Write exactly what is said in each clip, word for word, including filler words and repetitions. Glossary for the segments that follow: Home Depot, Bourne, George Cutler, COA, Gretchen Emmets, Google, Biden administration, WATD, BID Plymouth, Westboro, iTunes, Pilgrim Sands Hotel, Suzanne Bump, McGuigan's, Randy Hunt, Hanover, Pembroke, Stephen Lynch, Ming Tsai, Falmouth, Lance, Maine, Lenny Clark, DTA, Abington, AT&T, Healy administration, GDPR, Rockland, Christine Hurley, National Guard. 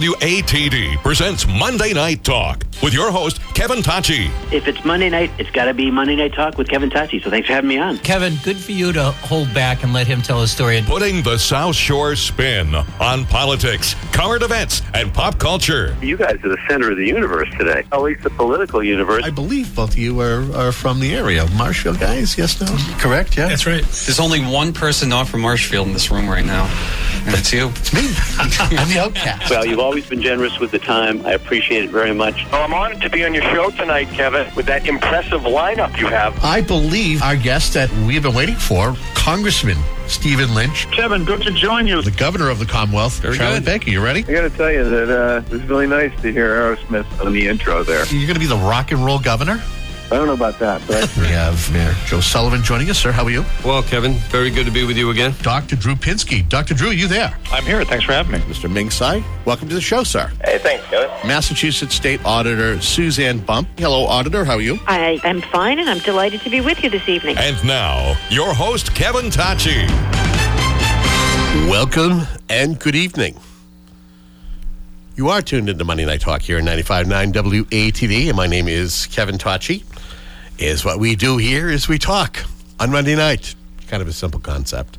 W A T D presents Monday Night Talk with your host, Kevin Tocci. If it's Monday night, it's got to be Monday Night Talk with Kevin Tocci, so thanks for having me on. Kevin, good for you to hold back and let him tell his story. Putting the South Shore spin on politics, current events, and pop culture. You guys are the center of the universe today, at least the political universe. I believe both of you are, are from the area. Marshfield guys, yes, no? Correct, yeah. That's right. There's only one person not from Marshfield in this room right now, and it's you. It's me. I'm the outcast. Well, you've always been generous with the time. I appreciate it very much. Well, I'm honored to be on your show tonight, Kevin, with that impressive lineup you have. I believe our guest that we've been waiting for, Congressman Stephen Lynch. Kevin, good to join you. The governor of the Commonwealth, Very Charlie good. Baker. You ready? I got to tell you that uh, it was really nice to hear Aerosmith on the intro there. You're going to be the rock and roll governor? I don't know about that, but... we have Mayor Joe Sullivan joining us, sir. How are you? Well, Kevin, very good to be with you again. Doctor Drew Pinsky. Doctor Drew, are you there? I'm here. Thanks for having me. Mister Ming Tsai, welcome to the show, sir. Hey, thanks, Kevin. Massachusetts State Auditor Suzanne Bump. Hello, Auditor. How are you? I am fine, and I'm delighted to be with you this evening. And now, your host, Kevin Tocci. Welcome and good evening. You are tuned into Monday Night Talk here on ninety-five point nine W A T D, and my name is Kevin Tocci. Is what we do here is we talk on Monday night. Kind of a simple concept.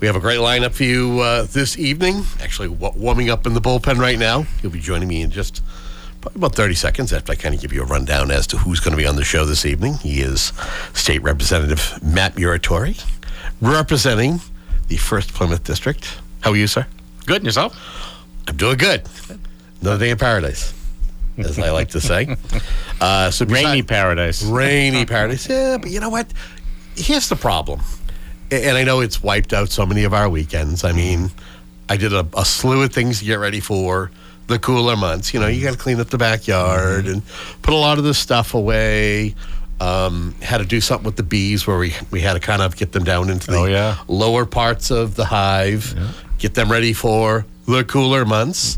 We have a great lineup for you uh, this evening. Actually, warming up in the bullpen right now. You'll be joining me in just probably about thirty seconds after I kind of give you a rundown as to who's going to be on the show this evening. He is State Representative Mat Muratore, representing the first Plymouth District. How are you, sir? Good, and yourself? I'm doing good. Another day in paradise, as I like to say. Uh, so rainy paradise. Rainy paradise. Yeah, but you know what? Here's the problem. And I know it's wiped out so many of our weekends. I mean, I did a, a slew of things to get ready for the cooler months. You know, you got to clean up the backyard and put a lot of this stuff away. Um, had to do something with the bees where we, we had to kind of get them down into the oh, yeah. lower parts of the hive, yeah. get them ready for the cooler months.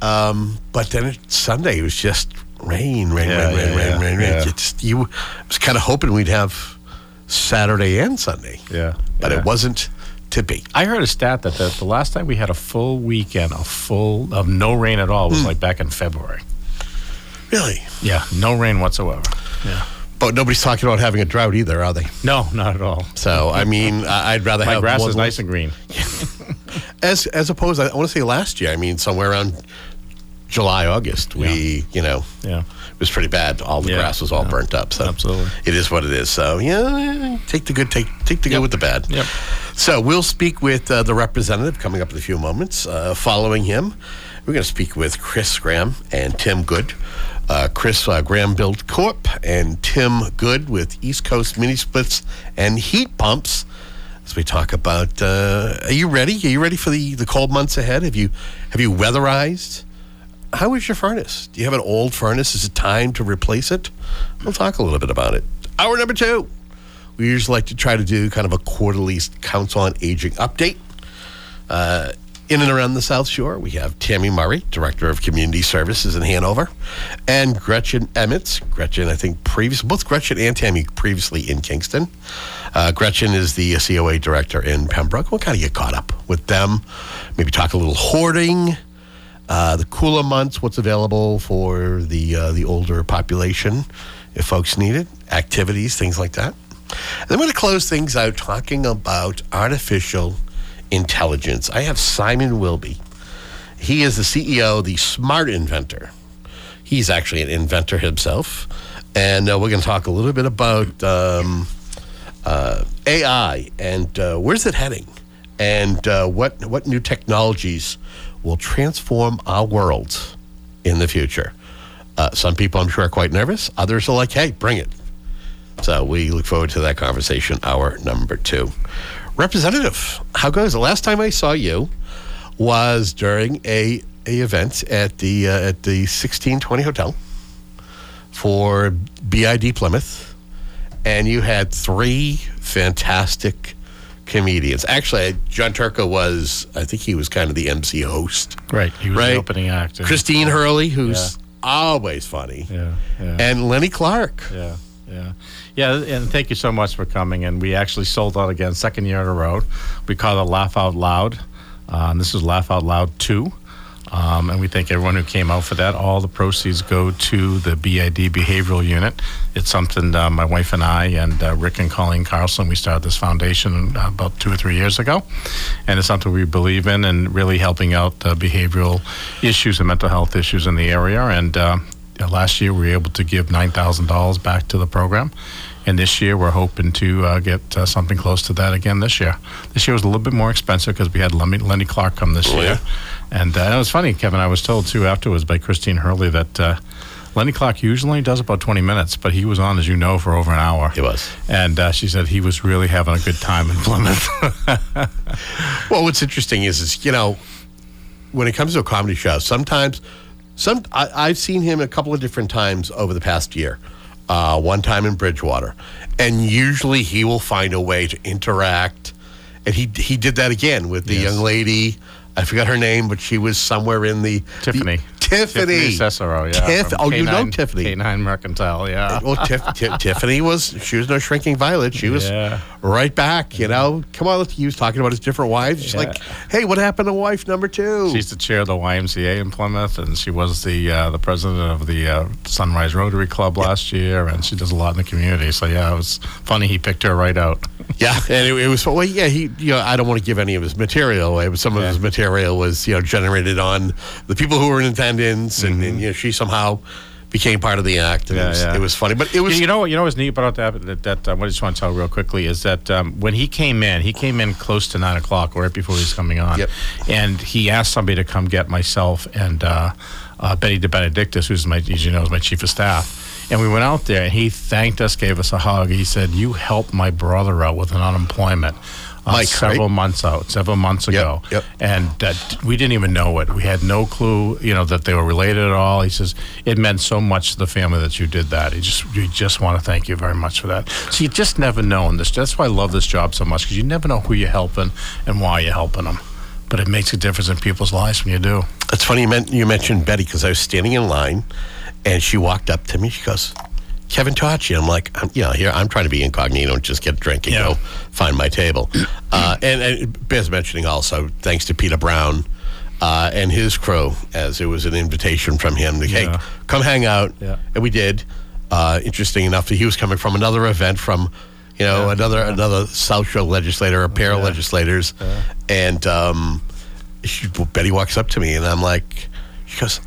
Um, but then it, Sunday was just rain, rain, yeah, rain, yeah, rain, yeah, rain, yeah. rain, rain, rain. You, you I was kind of hoping we'd have Saturday and Sunday. Yeah. But yeah. it wasn't to be. I heard a stat that the, the last time we had a full weekend, a full of no rain at all, was mm. like back in February. Really? Yeah, no rain whatsoever. Yeah. But nobody's talking about having a drought either, are they? No, not at all. So, I mean, I'd rather My have... My grass one is nice and green. as as opposed, I want to say last year, I mean, somewhere around July, August, we, yeah. you know, yeah. it was pretty bad. All the yeah. grass was all yeah. burnt up. So absolutely. It is what it is. So, yeah, take the good, take take the yep. good with the bad. Yep. So, we'll speak with uh, the representative coming up in a few moments. Uh, following him, we're going to speak with Chris Graham and Tim Good. Uh, Chris uh, Graham Built Corp and Tim Good with East Coast Mini Splits and Heat Pumps. As we talk about, uh, are you ready? Are you ready for the, the cold months ahead? Have you have you weatherized? How is your furnace? Do you have an old furnace? Is it time to replace it? We'll talk a little bit about it. Hour number two. We usually like to try to do kind of a quarterly Council on Aging update. Uh, In and around the South Shore, we have Tammy Murray, Director of Community Services in Hanover, and Gretchen Emmets. Gretchen, I think, previously, both Gretchen and Tammy previously in Kingston. Uh, Gretchen is the C O A Director in Pembroke. We'll kind of get caught up with them, maybe talk a little hoarding, uh, the cooler months, what's available for the, uh, the older population, if folks need it, activities, things like that. And then we're going to close things out talking about artificial intelligence. I have Simon Wilby. He is the C E O, the Smart Inventor. He's actually an inventor himself. And uh, we're going to talk a little bit about um, uh, A I and uh, where's it heading? And uh, what, what new technologies will transform our world in the future? Uh, some people, I'm sure, are quite nervous. Others are like, hey, bring it. So we look forward to that conversation, hour number two. Representative, how goes? The last time I saw you was during a, a event at the uh, at the sixteen twenty Hotel for B I D Plymouth, and you had three fantastic comedians. Actually, John Turco was, I think he was kind of the M C host. Right, he was right? the opening act. Christine Hurley, who's yeah. always funny, yeah, yeah. and Lenny Clark. Yeah. Yeah, yeah, and thank you so much for coming. And we actually sold out again, second year in a row. We call it Laugh Out Loud. Uh, and this is Laugh Out Loud two. Um, and we thank everyone who came out for that. All the proceeds go to the B I D Behavioral Unit. It's something uh, my wife and I and uh, Rick and Colleen Carlson, we started this foundation uh, about two or three years ago. And it's something we believe in and really helping out uh, behavioral issues and mental health issues in the area. And uh, last year we were able to give nine thousand dollars back to the program. And this year, we're hoping to uh, get uh, something close to that again this year. This year was a little bit more expensive because we had Lenny, Lenny Clark come this oh, year. Yeah. And, uh, and it was funny, Kevin, I was told, too, afterwards by Christine Hurley that uh, Lenny Clark usually does about twenty minutes, but he was on, as you know, for over an hour. He was. And uh, she said he was really having a good time in Plymouth. Well, what's interesting is, is, you know, when it comes to a comedy show, sometimes some I, I've seen him a couple of different times over the past year. Uh, one time in Bridgewater, and usually he will find a way to interact, and he he did that again with the yes. young lady. I forgot her name, but she was somewhere in the Tiffany the, Tiffany Cesaro, yeah. Tiff, oh, K nine, you know Tiffany K nine Mercantile, yeah. Well, Tiff, Tiff, Tiffany was she was no shrinking violet. She was yeah. right back, you know. Come on, he was talking about his different wives. She's yeah. like, hey, what happened to wife number two? She's the chair of the Y M C A in Plymouth, and she was the uh, the president of the uh, Sunrise Rotary Club yeah. last year, and she does a lot in the community. So yeah, it was funny. He picked her right out. Yeah, and it, it was well, yeah. He, you know, I don't want to give any of his material away, but some yeah. of his material. Material was, you know, generated on the people who were in attendance, and, mm-hmm. and you know, she somehow became part of the act, and yeah, it, was, yeah. it was funny. But it was, you know, you know what's neat about that? That, that uh, what I just want to tell real quickly is that um, when he came in, he came in close to nine o'clock, right before he was coming on, yep. and he asked somebody to come get myself and uh, uh, Betty de Benedictis, who's my, as you know, is my chief of staff. And we went out there, and he thanked us, gave us a hug. He said, "You helped my brother out with an unemployment." Uh, Mike, several right? months out, several months ago, yep, yep. and uh, we didn't even know it. We had no clue, you know, that they were related at all. He says it meant so much to the family that you did that. He just, we just want to thank you very much for that. So you just never know, and this, that's why I love this job so much, because you never know who you're helping and why you're helping them. But it makes a difference in people's lives when you do. It's funny you, meant, you mentioned Betty, because I was standing in line, and she walked up to me. She goes, Kevin Tocci. I'm like, I'm, you know, here I'm trying to be incognito and just get a drink and yeah. go find my table. uh, and, and bears mentioning also, thanks to Peter Brown uh, and his crew, as it was an invitation from him to, hey, yeah. come hang out. Yeah. And we did. Uh, interesting enough that he was coming from another event from, you know, yeah. another yeah. another South Shore legislator, a pair yeah. of legislators. Yeah. And um, she, Betty walks up to me, and I'm like, she goes,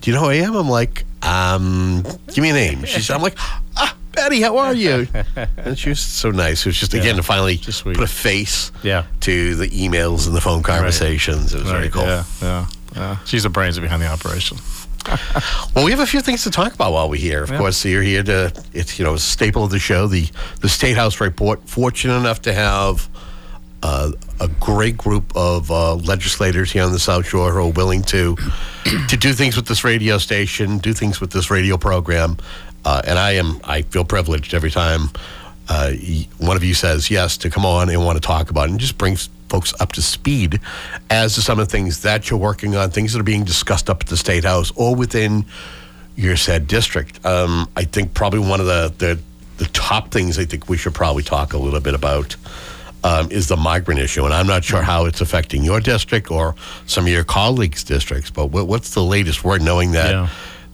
do you know who I am? I'm like, um, give me a name. She said, I'm like, ah, Betty, how are you? And she was so nice. It was just, again, yeah, to finally put a face yeah. to the emails and the phone conversations. Right. It was right. very cool. Yeah, yeah, yeah. She's the brains behind the operation. Well, we have a few things to talk about while we're here. Of yeah. course, you're here to, it's, you know, a staple of the show, the, the State House Report. Fortunate enough to have Uh, a great group of uh, legislators here on the South Shore who are willing to to do things with this radio station, do things with this radio program, uh, and I am I feel privileged every time uh, one of you says yes to come on and want to talk about it, and just brings folks up to speed as to some of the things that you're working on, things that are being discussed up at the State House or within your said district. Um, I think probably one of the, the the top things I think we should probably talk a little bit about. Um, is the migrant issue, and I'm not sure how it's affecting your district or some of your colleagues' districts, but w- what's the latest word, knowing that yeah.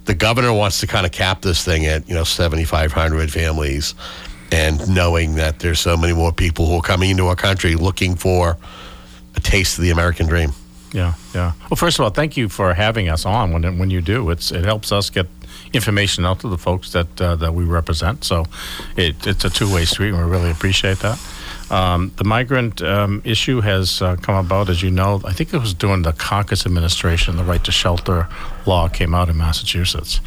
the governor wants to kind of cap this thing at, you know, seventy-five hundred families, and knowing that there's so many more people who are coming into our country looking for a taste of the American dream. Yeah, yeah. Well, first of all, thank you for having us on when when you do. It's It helps us get information out to the folks that uh, that we represent, so it, it's a two-way street, and we really appreciate that. Um, the migrant um, issue has uh, come about, as you know. I think it was during the caucus administration, the right to shelter law came out in Massachusetts.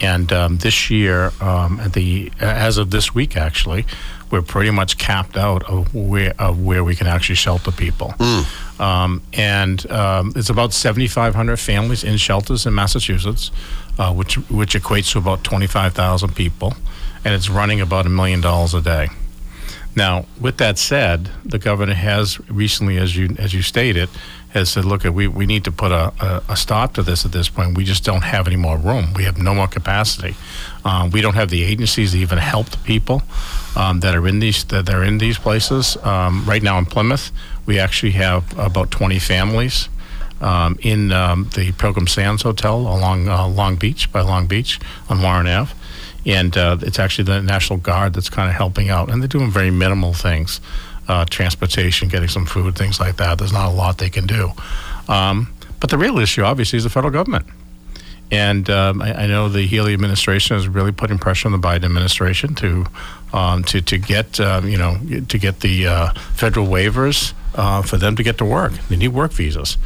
And um, this year, um, at the as of this week, actually, we're pretty much capped out of where, of where we can actually shelter people. Mm. Um, and um, it's about seventy-five hundred families in shelters in Massachusetts, uh, which, which equates to about twenty-five thousand people. And it's running about a million dollars a day. Now, with that said, the governor has recently, as you as you stated, has said, look, we, we need to put a, a, a stop to this at this point. We just don't have any more room. We have no more capacity. Um, we don't have the agencies to even help the people um, that are in these that are in these places. Um, right now in Plymouth, we actually have about twenty families um, in um, the Pilgrim Sands Hotel along uh, Long Beach, by Long Beach on Warren Avenue. And uh, it's actually the National Guard that's kind of helping out. And they're doing very minimal things, uh, transportation, getting some food, things like that. There's not a lot they can do. Um, but the real issue, obviously, is the federal government. And um, I, I know the Healy administration is really putting pressure on the Biden administration to um, to to get um, you know to get the uh, federal waivers uh, for them to get to work. They need work visas,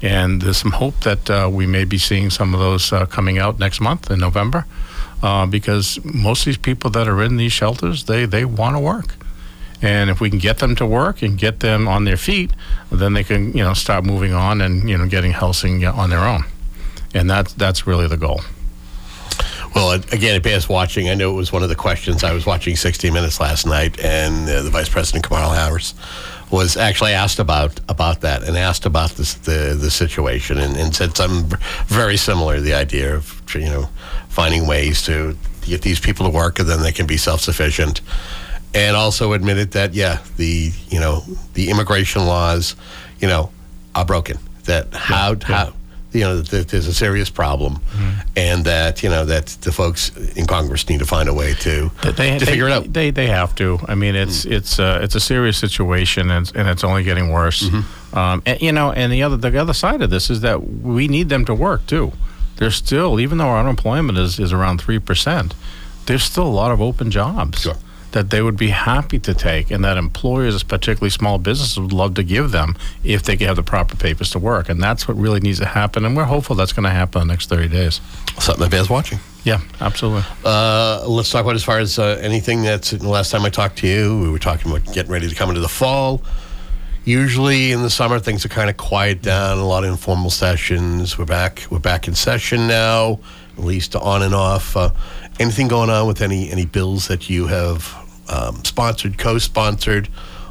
and there's some hope that uh, we may be seeing some of those uh, coming out next month in November, uh, because most of these people that are in these shelters, they they want to work. And if we can get them to work and get them on their feet, then they can you know start moving on and you know getting housing on their own. And that's, that's really the goal. Well, again, it bears watching. I know it was one of the questions. I was watching sixty minutes last night, and uh, the Vice President, Kamala Harris, was actually asked about about that and asked about this, the the situation and, and said something very similar, the idea of you know finding ways to get these people to work and then they can be self-sufficient. And also admitted that, yeah, the, you know, the immigration laws, you know, are broken. That how... Yeah, yeah. how You know, that there's a serious problem, mm-hmm. and that you know that the folks in Congress need to find a way to they, to they, figure it out. They they have to. I mean, it's mm-hmm. it's uh, it's a serious situation, and and it's only getting worse. Mm-hmm. Um, and, you know, and the other the other side of this is that we need them to work too. There's still, even though our unemployment is is around three percent, there's still a lot of open jobs. Sure. That they would be happy to take, and that employers, particularly small businesses, would love to give them if they could have the proper papers to work. And that's what really needs to happen, and we're hopeful that's going to happen in the next thirty days. Something that bears watching. Yeah, absolutely. Uh, let's talk about as far as uh, anything that's, the last time I talked to you, we were talking about getting ready to come into the fall. Usually in the summer, things are kind of quiet down, a lot of informal sessions. We're back, we're back in session now, at least on and off. Uh, Anything going on with any, any bills that you have um, sponsored, co-sponsored,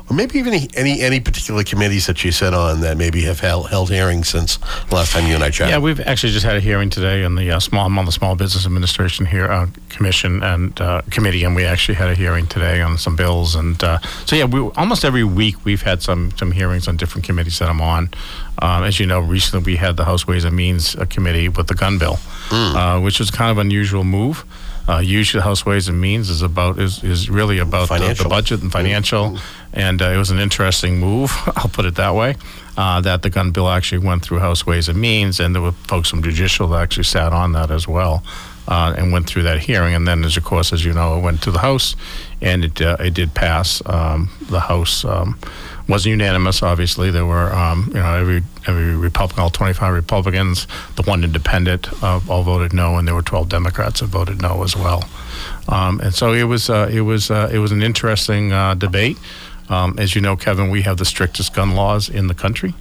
or maybe even any, any any particular committees that you sit on that maybe have held, held hearings since the last time you and I chatted? Yeah, we've actually just had a hearing today on the uh, small I'm on the Small Business Administration here uh, Commission and uh, Committee, and we actually had a hearing today on some bills. And uh, so yeah, we almost every week we've had some some hearings on different committees that I'm on. Um, as you know, recently we had the House Ways and Means uh, Committee with the gun bill, mm. uh, which was kind of an unusual move. Uh, usually, House Ways and Means is about is, is really about the, the budget and financial, mm-hmm. and uh, it was an interesting move. I'll put it that way. Uh, that the gun bill actually went through House Ways and Means, and there were folks from Judicial that actually sat on that as well, uh, and went through that hearing. And then, as of course, as you know, it went to the House, and it uh, it did pass. Um, the House um, wasn't unanimous. Obviously, there were um, you know every every Republican, all twenty-five Republicans, the one independent uh, all voted no, and there were twelve Democrats that voted no as well. Um, and so it was uh, it was uh, it was an interesting uh, debate. Um, as you know, Kevin, we have the strictest gun laws in the country,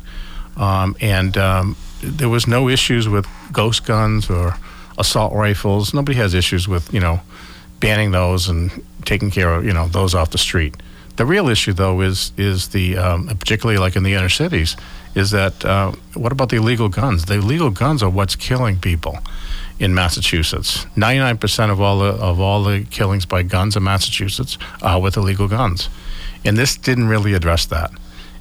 um, and um, there was no issues with ghost guns or assault rifles. Nobody has issues with you know banning those and taking care of you know those off the street. The real issue, though, is is the um, particularly like in the inner cities, is that uh, what about the illegal guns? The illegal guns are what's killing people in Massachusetts. Ninety-nine percent of all the, of all the killings by guns in Massachusetts are with illegal guns, and this didn't really address that.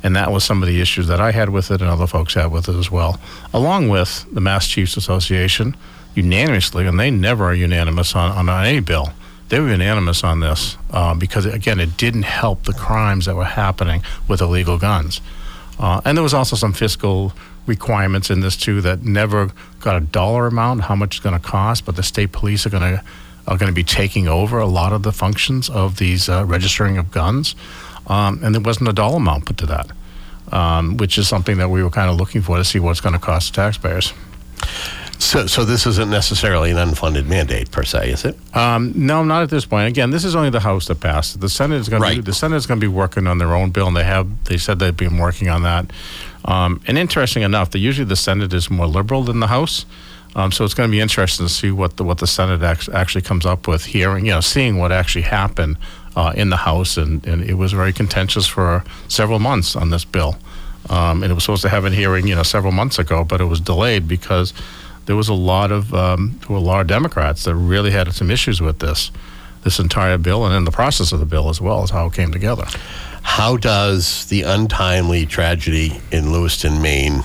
And that was some of the issues that I had with it, and other folks had with it as well, along with the Mass Chiefs Association unanimously, and they never are unanimous on, on, on any bill. They were unanimous on this uh, because, again, it didn't help the crimes that were happening with illegal guns. Uh, and there was also some fiscal requirements in this, too, that never got a dollar amount, how much it's going to cost, but the state police are going to are going to be taking over a lot of the functions of these uh, registering of guns. Um, and there wasn't a dollar amount put to that, um, which is something that we were kind of looking for to see what's going to cost the taxpayers. So so this isn't necessarily an unfunded mandate, per se, is it? Um, no, not at this point. Again, this is only the House that passed. The Senate is going right. to the Senate is going to be working on their own bill, and they have they said they've been working on that. Um, and interesting enough, that usually the Senate is more liberal than the House, um, so it's going to be interesting to see what the what the Senate act- actually comes up with, hearing, you know, seeing what actually happened uh, in the House, and, and it was very contentious for several months on this bill, um, and it was supposed to have a hearing, you know, several months ago, but it was delayed because there was a lot of um, there were a lot of Democrats that really had some issues with this, this entire bill, and in the process of the bill as well as how it came together. How does the untimely tragedy in Lewiston, Maine,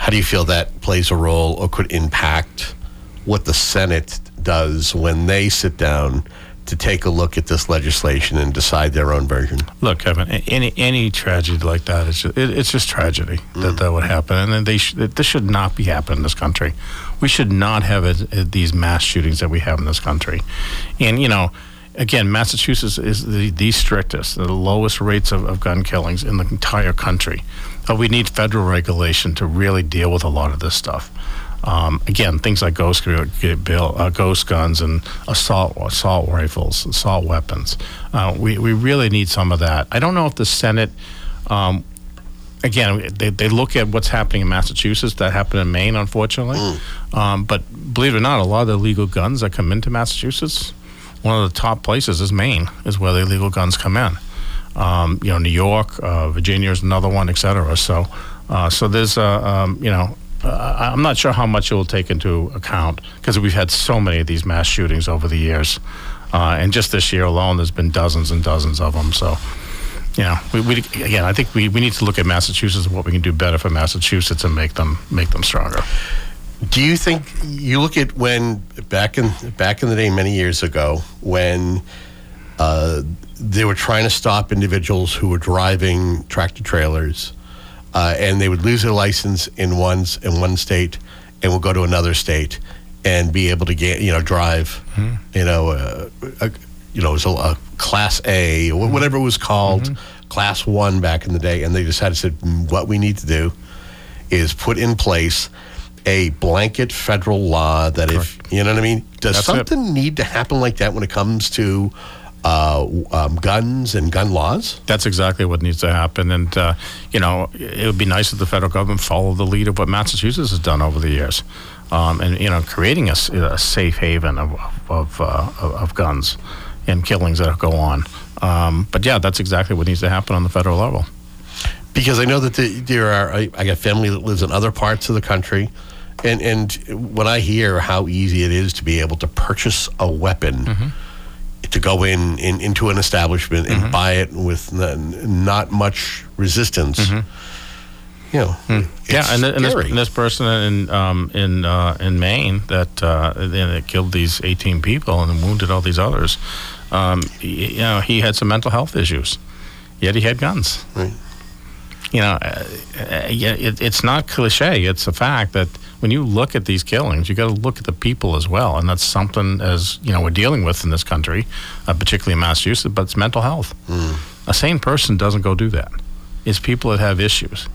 How do you feel that plays a role or could impact what the Senate does when they sit down to take a look at this legislation and decide their own version? Look, Kevin, any any tragedy like that, it's just, it, it's just tragedy mm. that that would happen. And then they sh- this should not be happening in this country. We should not have it, it, these mass shootings that we have in this country. And, you know, again, Massachusetts is the, the strictest, the lowest rates of, of gun killings in the entire country. But we need federal regulation to really deal with a lot of this stuff. Um, again, things like ghost uh, ghost guns and assault assault rifles, assault weapons. Uh, we we really need some of that. I don't know if the Senate. Um, again, they they look at what's happening in Massachusetts. That happened in Maine, unfortunately. Mm. Um, but believe it or not, a lot of the illegal guns that come into Massachusetts, one of the top places is Maine, is where the illegal guns come in. Um, you know, New York, uh, Virginia is another one, et cetera. So, uh, so there's uh, um, you know. Uh, I'm not sure how much it will take into account because we've had so many of these mass shootings over the years. Uh, and just this year alone, there's been dozens and dozens of them. So, you know, we, we, again, I think we, we need to look at Massachusetts and what we can do better for Massachusetts and make them make them stronger. Do you think you look at when back in back in the day, many years ago, when uh, they were trying to stop individuals who were driving tractor trailers? Uh, and they would lose their license in one's in one state, and would go to another state, and be able to get you know drive, mm-hmm. you know, uh, a, you know, it was a, a class A or whatever it was called, mm-hmm. class one back in the day, and they decided said what we need to do is put in place a blanket federal law that Correct. if you know what I mean, does That's something it. need to happen like that when it comes to. Uh, um, guns and gun laws? That's exactly what needs to happen. And, uh, you know, it would be nice if the federal government followed the lead of what Massachusetts has done over the years. Um, and, you know, creating a, a safe haven of of, uh, of guns and killings that go on. Um, but, yeah, that's exactly what needs to happen on the federal level. Because I know that the, there are, I, I got family that lives in other parts of the country. And, and when I hear how easy it is to be able to purchase a weapon, mm-hmm. to go in, in into an establishment and mm-hmm. buy it with n- not much resistance, mm-hmm. you know, mm-hmm. it's yeah. And, th- and, this, and this person in um, in uh, in Maine that uh, that killed these eighteen people and wounded all these others, um, you know, he had some mental health issues, yet he had guns. Right. You know, uh, it, it's not cliche. It's a fact that when you look at these killings, you got to look at the people as well, and that's something as you know we're dealing with in this country, uh, particularly in Massachusetts. But it's mental health. Mm. A sane person doesn't go do that. It's people that have issues,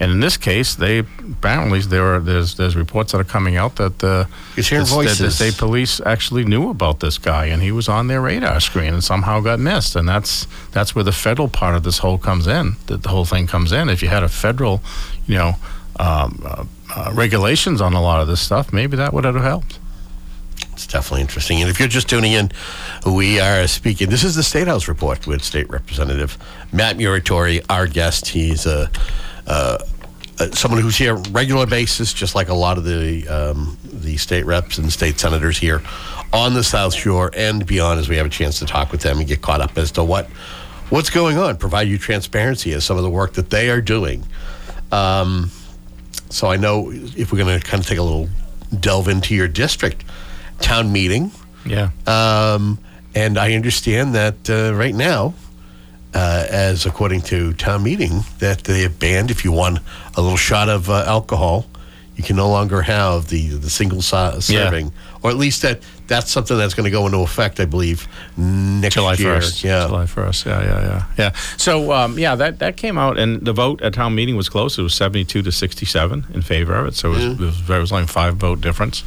and in this case, they apparently there are there's there's reports that are coming out that uh, the state police actually knew about this guy and he was on their radar screen and somehow got missed, and that's that's where the federal part of this whole comes in. That the whole thing comes in. If you had a federal, you know. Um, uh, uh, regulations on a lot of this stuff, maybe that would have helped. It's definitely interesting. And if you're just tuning in, we are speaking. This is the State House Report with State Representative Mat Muratore, our guest. He's a, uh, uh, someone who's here on a regular basis, just like a lot of the, um, the state reps and state senators here on the South Shore and beyond, as we have a chance to talk with them and get caught up as to what what's going on, provide you transparency as some of the work that they are doing. Um So I know if we're going to kind of take a little delve into your district town meeting. Yeah. Um, and I understand that uh, right now, uh, as according to town meeting, that they have banned, if you want a little shot of uh, alcohol, you can no longer have the, the single so- serving. Yeah. Or at least that that's something that's going to go into effect, I believe, next July year. first. Yeah. July first. Yeah, yeah, yeah. yeah. So, um, yeah, that, that came out, and the vote at town meeting was close. It was seventy-two to sixty-seven in favor of it. So it was, mm. it was, it was only a five-vote difference.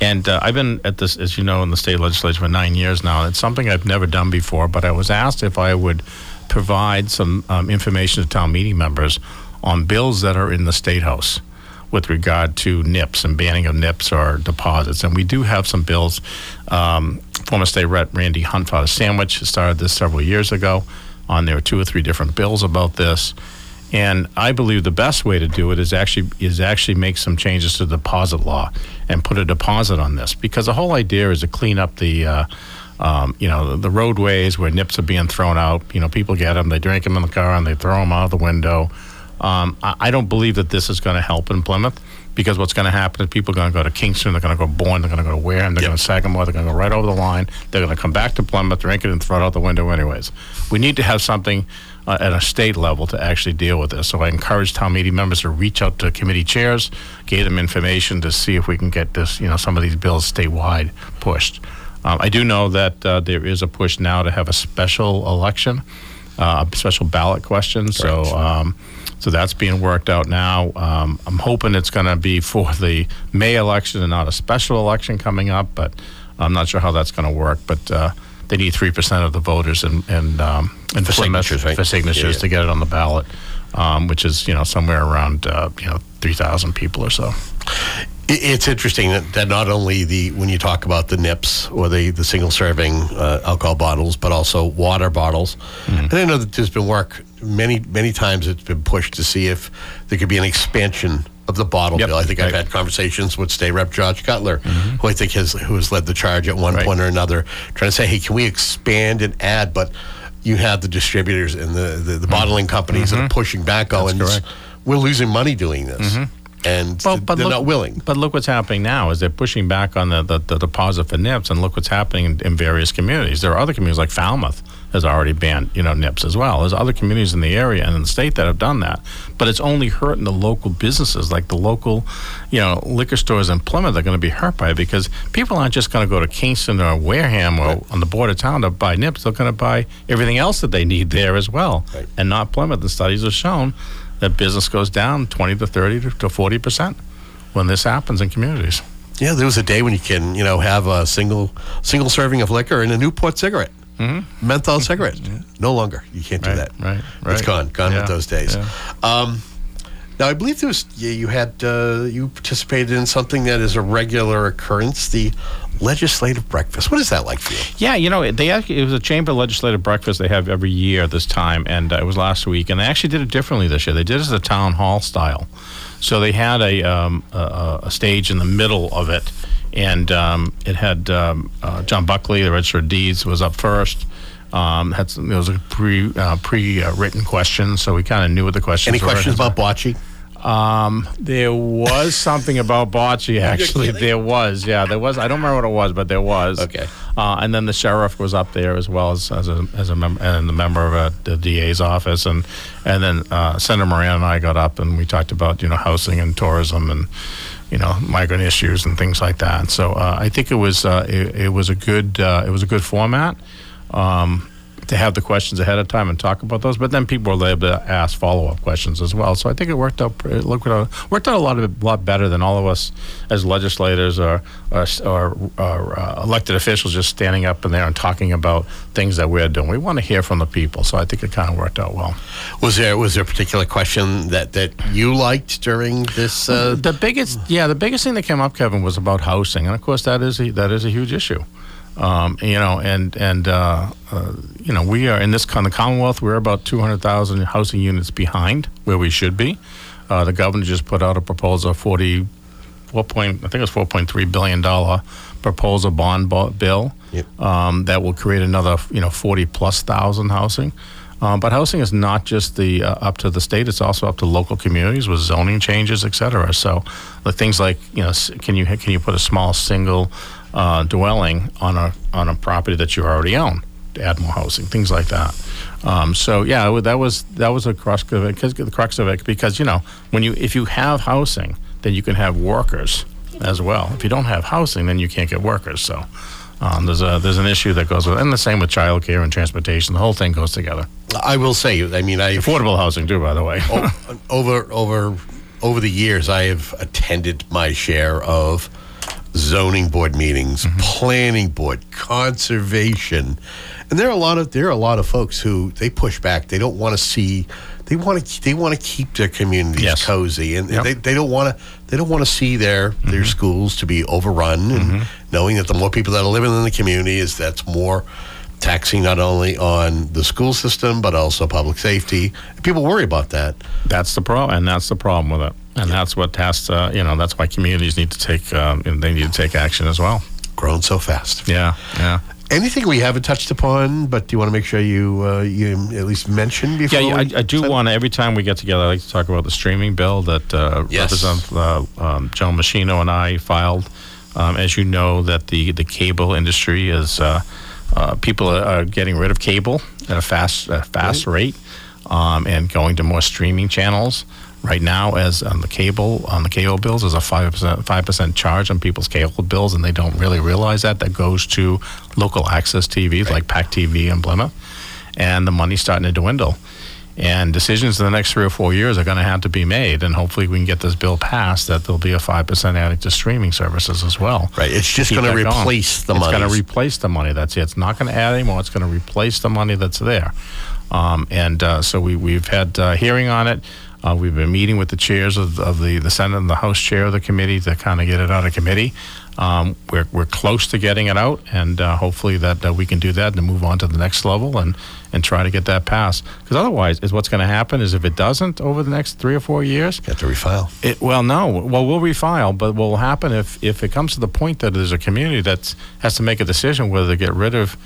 And uh, I've been at this, as you know, in the state legislature for nine years now. It's something I've never done before, but I was asked if I would provide some um, information to town meeting members on bills that are in the State House with regard to N I Ps and banning of N I Ps or deposits. And we do have some bills. Um, former state rep Randy Hunt out of Sandwich started this several years ago. On there were two or three different bills about this. And I believe the best way to do it is actually is actually make some changes to the deposit law and put a deposit on this. Because the whole idea is to clean up the uh, um, you know, the roadways where N I Ps are being thrown out. You know, people get them, they drink them in the car, and they throw them out of the window. Um, I don't believe that this is going to help in Plymouth. because what's going to happen is people are going to go to Kingston, they're going to go Bourne, they're going to go to Wareham, they're yep. going to Sagamore, they're going to go right over the line, they're going to come back to Plymouth, drink it, and throw it out the window anyways. We need to have something uh, at a state level to actually deal with this. So I encourage town meeting members to reach out to committee chairs, give them information to see if we can get this, you know, some of these bills statewide pushed. Um, I do know that uh, there is a push now to have a special election, uh, a special ballot question. Correct. So um, so that's being worked out now. Um, I'm hoping it's going to be for the May election and not a special election coming up, but I'm not sure how that's going to work. But uh, they need three percent of the voters and, and, um, and for, for signatures, right? for signatures yeah, yeah. to get it on the ballot, um, which is, you know, somewhere around, uh, you know, three thousand people or so. It's interesting that, that not only the when you talk about the nips or the, the single-serving uh, alcohol bottles, but also water bottles. Mm-hmm. And I know that there's been work many, many times it's been pushed to see if there could be an expansion of the bottle yep. bill. I think right. I've had conversations with State Representative George Cutler, mm-hmm. who I think has, who has led the charge at one right. point or another, trying to say, hey, can we expand and add? But you have the distributors and the, the, the mm-hmm. bottling companies mm-hmm. that are pushing back. That's and correct. We're losing money doing this. Mm-hmm. And well, but they're look, not willing. But look what's happening now is they're pushing back on the, the, the deposit for nips, and look what's happening in, in various communities. There are other communities like Falmouth has already banned, you know, nips as well. There's other communities in the area and in the state that have done that. But it's only hurting the local businesses, like the local, you know, liquor stores in Plymouth are going to be hurt by it, because people aren't just going to go to Kingston or Wareham or right. on the border town to buy nips. They're going to buy everything else that they need there as well, right. and not Plymouth. The studies have shown that business goes down twenty to thirty to forty percent when this happens in communities. Yeah, there was a day when you can, you know, have a single single serving of liquor and a Newport cigarette, mm-hmm. menthol cigarette. yeah. No longer, you can't do right, that. Right, right. It's gone, gone yeah, with those days. Yeah. Um, now, I believe there was yeah, you had uh, you participated in something that is a regular occurrence, the legislative breakfast. What is that like for you? Yeah, you know, they actually, it was a chamber legislative breakfast they have every year this time, and uh, it was last week. And they actually did it differently this year. They did it as a town hall style. So they had a um, a, a stage in the middle of it, and um, it had um, uh, John Buckley, the Register of Deeds, was up first. Um, had some, there was a pre uh, pre uh, written question, so we kind of knew what the questions were. Any questions about bocce? Um, there was something about bocce, actually. There was, yeah, there was. I don't remember what it was, but there was. Okay. Uh, and then the sheriff was up there as well as as a as a member and the member of uh, the D A's office, and and then uh, Senator Moran and I got up and we talked about, you know, housing and tourism and, you know, migrant issues and things like that. And so uh, I think it was uh, it, it was a good uh, it was a good format. Um, to have the questions ahead of time and talk about those, but then people were able to ask follow-up questions as well. So I think it worked out it worked out a lot of, a lot better than all of us as legislators or or, or, or uh, elected officials just standing up in there and talking about things that we're doing. We want to hear from the people, so I think it kind of worked out well. Was there was there a particular question that, that you liked during this? Uh... The biggest, yeah, the biggest thing that came up, Kevin, was about housing, and of course that is a, that is a huge issue. Um, you know, and and uh, uh, you know, we are in this con- the Commonwealth. We're about two hundred thousand housing units behind where we should be. Uh, the governor just put out a proposal, forty four point, I think it was four point three billion dollar proposal bond b- bill yep. um, that will create another, you know, forty plus thousand housing. Um, but housing is not just the uh, up to the state; it's also up to local communities with zoning changes, et cetera. So, the things like, you know, can you can you put a small single uh, dwelling on a on a property that you already own to add more housing, things like that. Um, so, yeah, that was that was the crux of it. Cause the crux of it, because, you know, when you if you have housing, then you can have workers as well. If you don't have housing, then you can't get workers. So, um, there's a there's an issue that goes with, and the same with childcare and transportation. The whole thing goes together. I will say, I mean, I affordable housing too, by the way. over over over the years, I have attended my share of zoning board meetings, mm-hmm. planning board, conservation, and there are a lot of there are a lot of folks who they push back. They don't want to see. They want to they want to keep their communities yes. cozy, and yep. they, they don't want to they don't want to see their mm-hmm. their schools to be overrun. And mm-hmm. knowing that the more people that are living in the community is that's more. Taxing not only on the school system, but also public safety. People worry about that. That's the problem, and that's the problem with it. And yeah. that's what has to, you know, that's why communities need to take, um, they need to take action as well. Grown so fast. Yeah, yeah. Anything we haven't touched upon, but do you want to make sure you uh, you at least mention before? Yeah, yeah I, I do want to, every time we get together, I like to talk about the streaming bill that uh, yes. Representative uh, um, John Machino and I filed. Um, as you know, that the, the cable industry is, uh, uh, people are, are getting rid of cable at a fast a fast right. rate um, and going to more streaming channels. Right now, as on the cable on the cable bills, there's a five percent five percent charge on people's cable bills, and they don't really realize that. That goes to local access T Vs right. like PAC T V and Plymouth, and the money's starting to dwindle. And decisions in the next three or four years are going to have to be made, and hopefully we can get this bill passed that there'll be a five percent added to streaming services as well. Right. It's just going to replace the money. It's going to replace the money. That's it. It's not going to add anymore. It's going to replace the money that's there. Um, and uh, so we, we've had a hearing on it. Uh, we've been meeting with the chairs of, of the, the Senate and the House chair of the committee to kind of get it out of committee. Um, we're we're close to getting it out, and uh, hopefully that, that we can do that and move on to the next level and, and try to get that passed. Because otherwise, is what's going to happen is if it doesn't over the next three or four years, you have to refile. It, well, no, well we'll refile, but what will happen if, if it comes to the point that there's a community that has to make a decision whether to get rid of,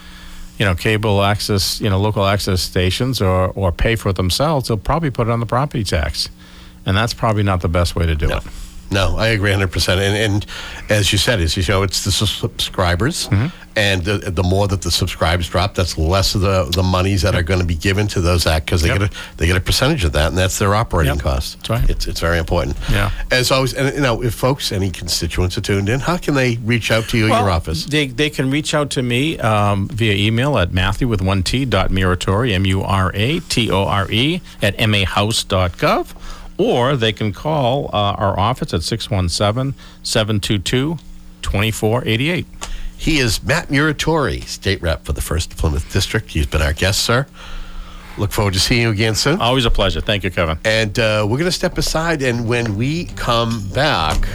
you know, cable access, you know, local access stations, or or pay for it themselves, they'll probably put it on the property tax, and that's probably not the best way to do no. it. No, I agree one hundred percent. And, and as you said, as you know, it's the subscribers, mm-hmm. and the, the more that the subscribers drop, that's less of the, the monies that yep. are going to be given to those act because they yep. get a they get a percentage of that, and that's their operating yep. cost. That's right. It's it's very important. Yeah. As always, and you know, if folks, any constituents are tuned in, how can they reach out to you well, in your office? They they can reach out to me um, via email at Matthew with one T dot Muratore M U R A T O R E at mahouse dot gov. Or they can call uh, our office at six one seven, seven two two, two four eight eight. He is Mat Muratore, state rep for the first Plymouth District. He's been our guest, sir. Look forward to seeing you again soon. Always a pleasure. Thank you, Kevin. And uh, we're going to step aside, and when we come back,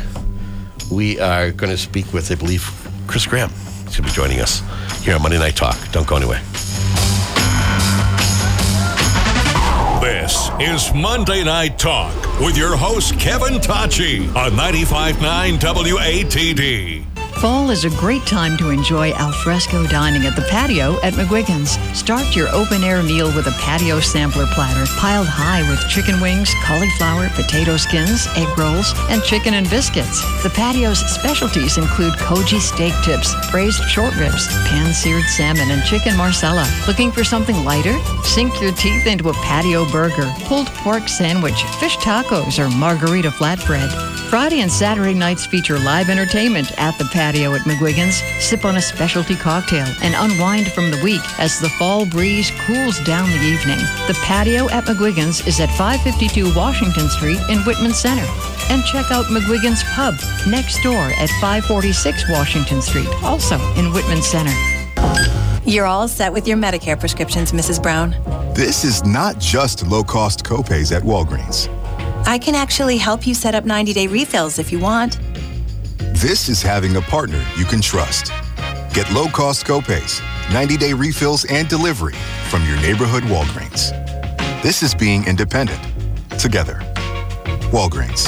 we are going to speak with, I believe, Chris Graham. He's going to be joining us here on Monday Night Talk. Don't go anywhere. This is Monday Night Talk with your host, Kevin Tocci, on ninety-five point nine W A T D. Fall is a great time to enjoy alfresco dining at the patio at McGuigan's. Start your open-air meal with a patio sampler platter piled high with chicken wings, cauliflower, potato skins, egg rolls, and chicken and biscuits. The patio's specialties include koji steak tips, braised short ribs, pan-seared salmon, and chicken marsala. Looking for something lighter? Sink your teeth into a patio burger, pulled pork sandwich, fish tacos, or margarita flatbread. Friday and Saturday nights feature live entertainment at the patio at McGuigan's. Sip on a specialty cocktail and unwind from the week as the fall breeze cools down the evening. The patio at McGuigan's is at five fifty-two Washington Street in Whitman Center. And check out McGuigan's Pub next door at five forty-six Washington Street, also in Whitman Center. You're all set with your Medicare prescriptions, Missus Brown. This is not just low-cost copays at Walgreens. I can actually help you set up ninety-day refills if you want. This is having a partner you can trust. Get low-cost copays, ninety-day refills, and delivery from your neighborhood Walgreens. This is being independent, together. Walgreens.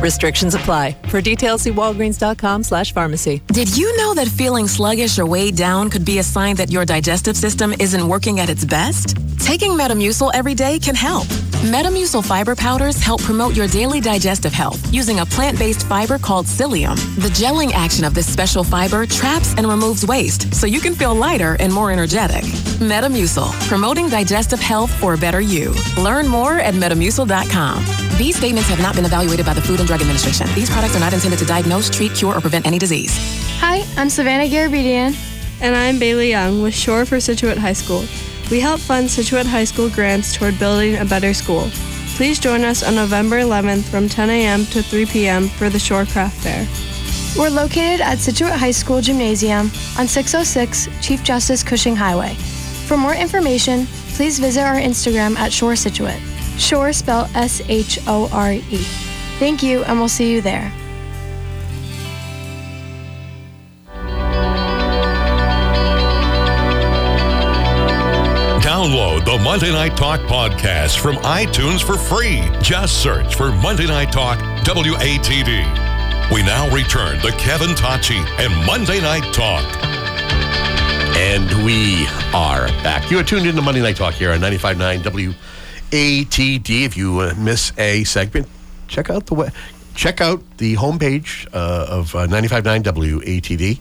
Restrictions apply. For details, see walgreens dot com slash pharmacy. Did you know that feeling sluggish or weighed down could be a sign that your digestive system isn't working at its best? Taking Metamucil every day can help. Metamucil fiber powders help promote your daily digestive health using a plant-based fiber called psyllium. The gelling action of this special fiber traps and removes waste so you can feel lighter and more energetic. Metamucil, promoting digestive health for a better you. Learn more at metamucil dot com. These statements have not been evaluated by the Food and Drug Administration. These products are not intended to diagnose, treat, cure, or prevent any disease. Hi, I'm Savannah Garabedian. And I'm Bailey Young with Shore for Scituate High School. We help fund Scituate High School grants toward building a better school. Please join us on November eleventh from ten a.m. to three p.m. for the Shore Craft Fair. We're located at Scituate High School Gymnasium on six oh six Chief Justice Cushing Highway. For more information, please visit our Instagram at Shore Scituate. Shore spelled S H O R E. Thank you, and we'll see you there. Download the Monday Night Talk podcast from iTunes for free. Just search for Monday Night Talk W A T D. We now return to Kevin Tocci and Monday Night Talk. And we are back. You are tuned into Monday Night Talk here on ninety-five point nine W A T D. If you uh, miss a segment, check out the we- check out the homepage uh, of uh, ninety-five point nine W A T D.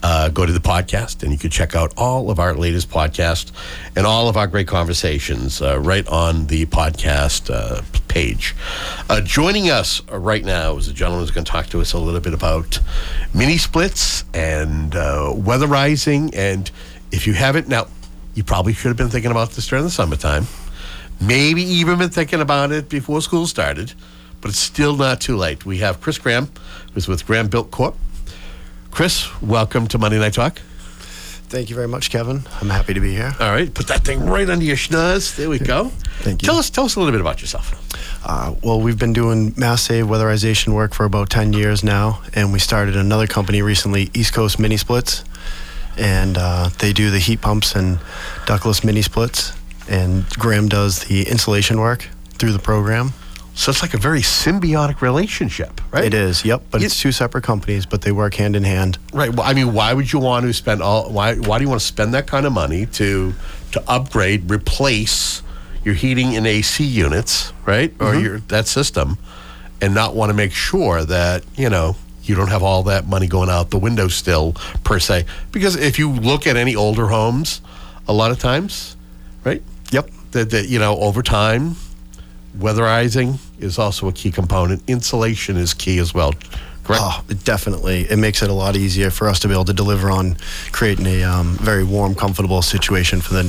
Uh, go to the podcast, and you can check out all of our latest podcasts and all of our great conversations uh, right on the podcast uh, page. Uh, joining us right now is a gentleman who's going to talk to us a little bit about mini splits and uh, weatherizing. And if you haven't, now, you probably should have been thinking about this during the summertime, maybe even been thinking about it before school started, but it's still not too late. We have Chris Graham, who's with Graham Built Corp. Chris, welcome to Monday Night Talk. Thank you very much, Kevin. I'm happy to be here. All right, put that thing right under your schnoz. There we go. Thank you. Tell us, tell us a little bit about yourself. Uh, well, we've been doing Mass Save weatherization work for about ten years now, and we started another company recently, East Coast Mini Splits, and uh, they do the heat pumps and ductless mini splits, and Graham does the insulation work through the program. So it's like a very symbiotic relationship, right? It is, yep. But it's, it's two separate companies, but they work hand in hand. Right. Well, I mean, why would you want to spend all? Why Why do you want to spend that kind of money to to upgrade, replace your heating and A C units, right, or mm-hmm. your that system, and not want to make sure that you know you don't have all that money going out the window still per se? Because if you look at any older homes, a lot of times, right? Yep. That that you know over time. Weatherizing is also a key component. Insulation is key as well, correct? Oh, it definitely. It makes it a lot easier for us to be able to deliver on creating a um, very warm, comfortable situation for the,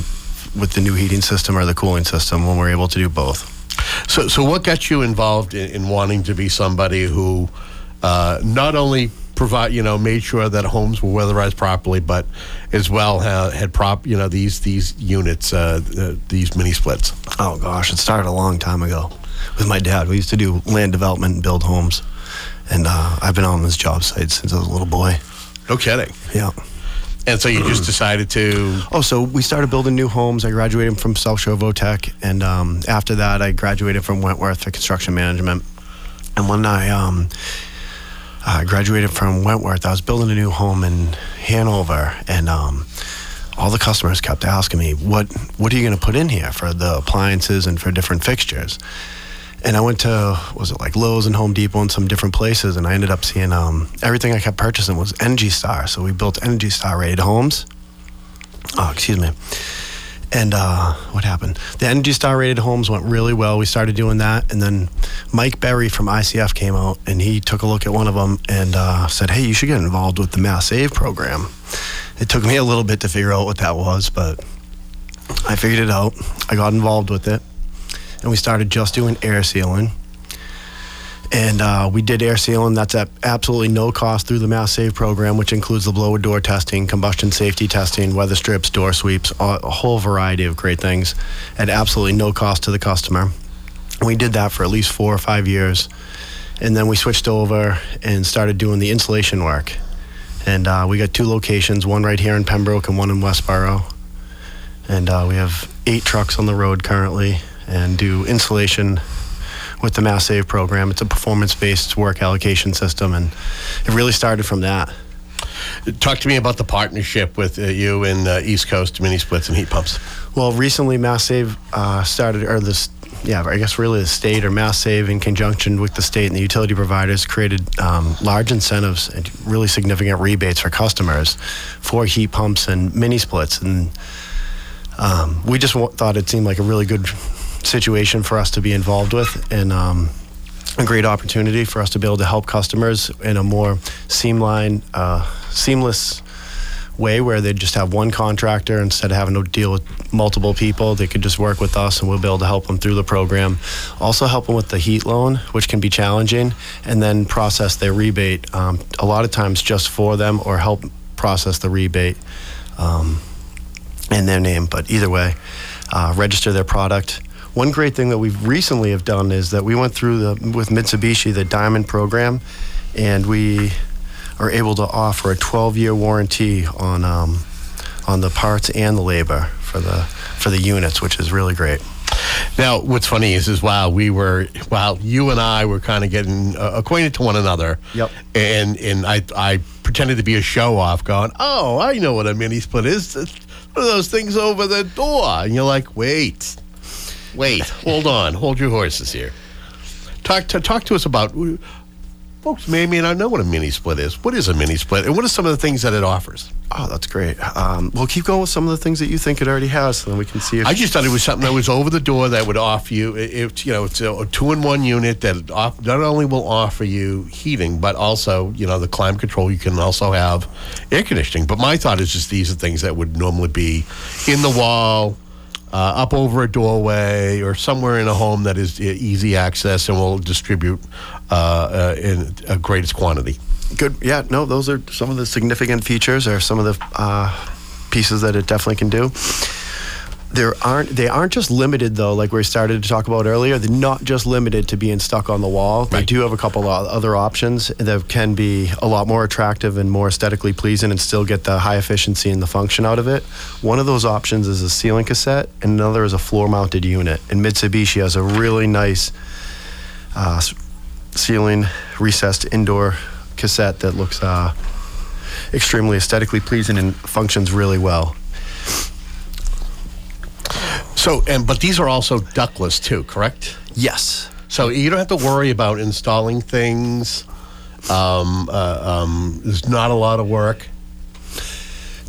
with the new heating system or the cooling system when we're able to do both. So so what got you involved in, in wanting to be somebody who uh, not only provide, you know, made sure that homes were weatherized properly, but as well uh, had prop, you know, these these units, uh, uh, these mini splits. Oh gosh, it started a long time ago with my dad. We used to do land development and build homes, and uh, I've been on this job site since I was a little boy. No kidding. Yeah. And so you just decided to... Oh, so we started building new homes. I graduated from South Shore Votech, and um, after that, I graduated from Wentworth for construction management. And when I... Um, I graduated from Wentworth. I was building a new home in Hanover, and um, all the customers kept asking me, what what are you going to put in here for the appliances and for different fixtures? And I went to, was it like Lowe's and Home Depot and some different places, and I ended up seeing um, everything I kept purchasing was Energy Star. So we built Energy Star rated homes. Oh, excuse me. And uh, what happened? The Energy Star rated homes went really well. We started doing that. And then Mike Berry from I C F came out, and he took a look at one of them and uh, said, hey, you should get involved with the Mass Save program. It took me a little bit to figure out what that was, but I figured it out. I got involved with it. And we started just doing air sealing. And uh, we did air sealing. That's at absolutely no cost through the Mass Save program, which includes the blower door testing, combustion safety testing, weather strips, door sweeps, a whole variety of great things at absolutely no cost to the customer. And we did that for at least four or five years. And then we switched over and started doing the insulation work. And uh, we got two locations, one right here in Pembroke and one in Westboro. And uh, we have eight trucks on the road currently and do insulation with the Mass Save program. It's a performance-based work allocation system, and it really started from that. Talk to me about the partnership with uh, you and uh, East Coast Mini Splits and Heat Pumps. Well, recently Mass Save uh, started, or this, yeah, I guess really the state or Mass Save in conjunction with the state and the utility providers created um, large incentives and really significant rebates for customers for heat pumps and mini splits. And um, we just w- thought it seemed like a really good situation for us to be involved with, and um, a great opportunity for us to be able to help customers in a more seamline, uh, seamless way where they just have one contractor instead of having to deal with multiple people. They could just work with us, and we'll be able to help them through the program. Also help them with the heat loan, which can be challenging, and then process their rebate um, a lot of times just for them, or help process the rebate um, in their name. But either way, uh, register their product. One great thing that we recently have done is that we went through the with Mitsubishi, the Diamond program, and we are able to offer a twelve-year warranty on um, on the parts and the labor for the for the units, which is really great. Now, what's funny is, is wow, we were wow, you and I were kind of getting uh, acquainted to one another. Yep. And and I I pretending to be a show-off, going, oh, I know what a mini split is. It's one of those things over the door. And you're like, wait, wait, hold on. Hold your horses here. Talk to, talk to us about, folks may or may not know what a mini split is. What is a mini split, and what are some of the things that it offers? Oh, that's great. Um, well, keep going with some of the things that you think it already has, so then we can see if... I just thought it was something that was over the door that would offer you, if, you know, it's a two-in-one unit that off, not only will offer you heating, but also, you know, the climate control. You can also have air conditioning. But my thought is just these are things that would normally be in the wall, uh, up over a doorway, or somewhere in a home that is easy access and will distribute uh, uh, in a greatest quantity. Good. Yeah, no, those are some of the significant features or some of the uh, pieces that it definitely can do. There aren't, they aren't just limited, though, like we started to talk about earlier. They're not just limited to being stuck on the wall. Right. They do have a couple of other options that can be a lot more attractive and more aesthetically pleasing and still get the high efficiency and the function out of it. One of those options is a ceiling cassette, and another is a floor-mounted unit. And Mitsubishi has a really nice uh, ceiling recessed indoor cassette that looks uh, extremely aesthetically pleasing and functions really well. So, and but these are also ductless too, correct? Yes. So you don't have to worry about installing things. Um, uh, um, there's not a lot of work.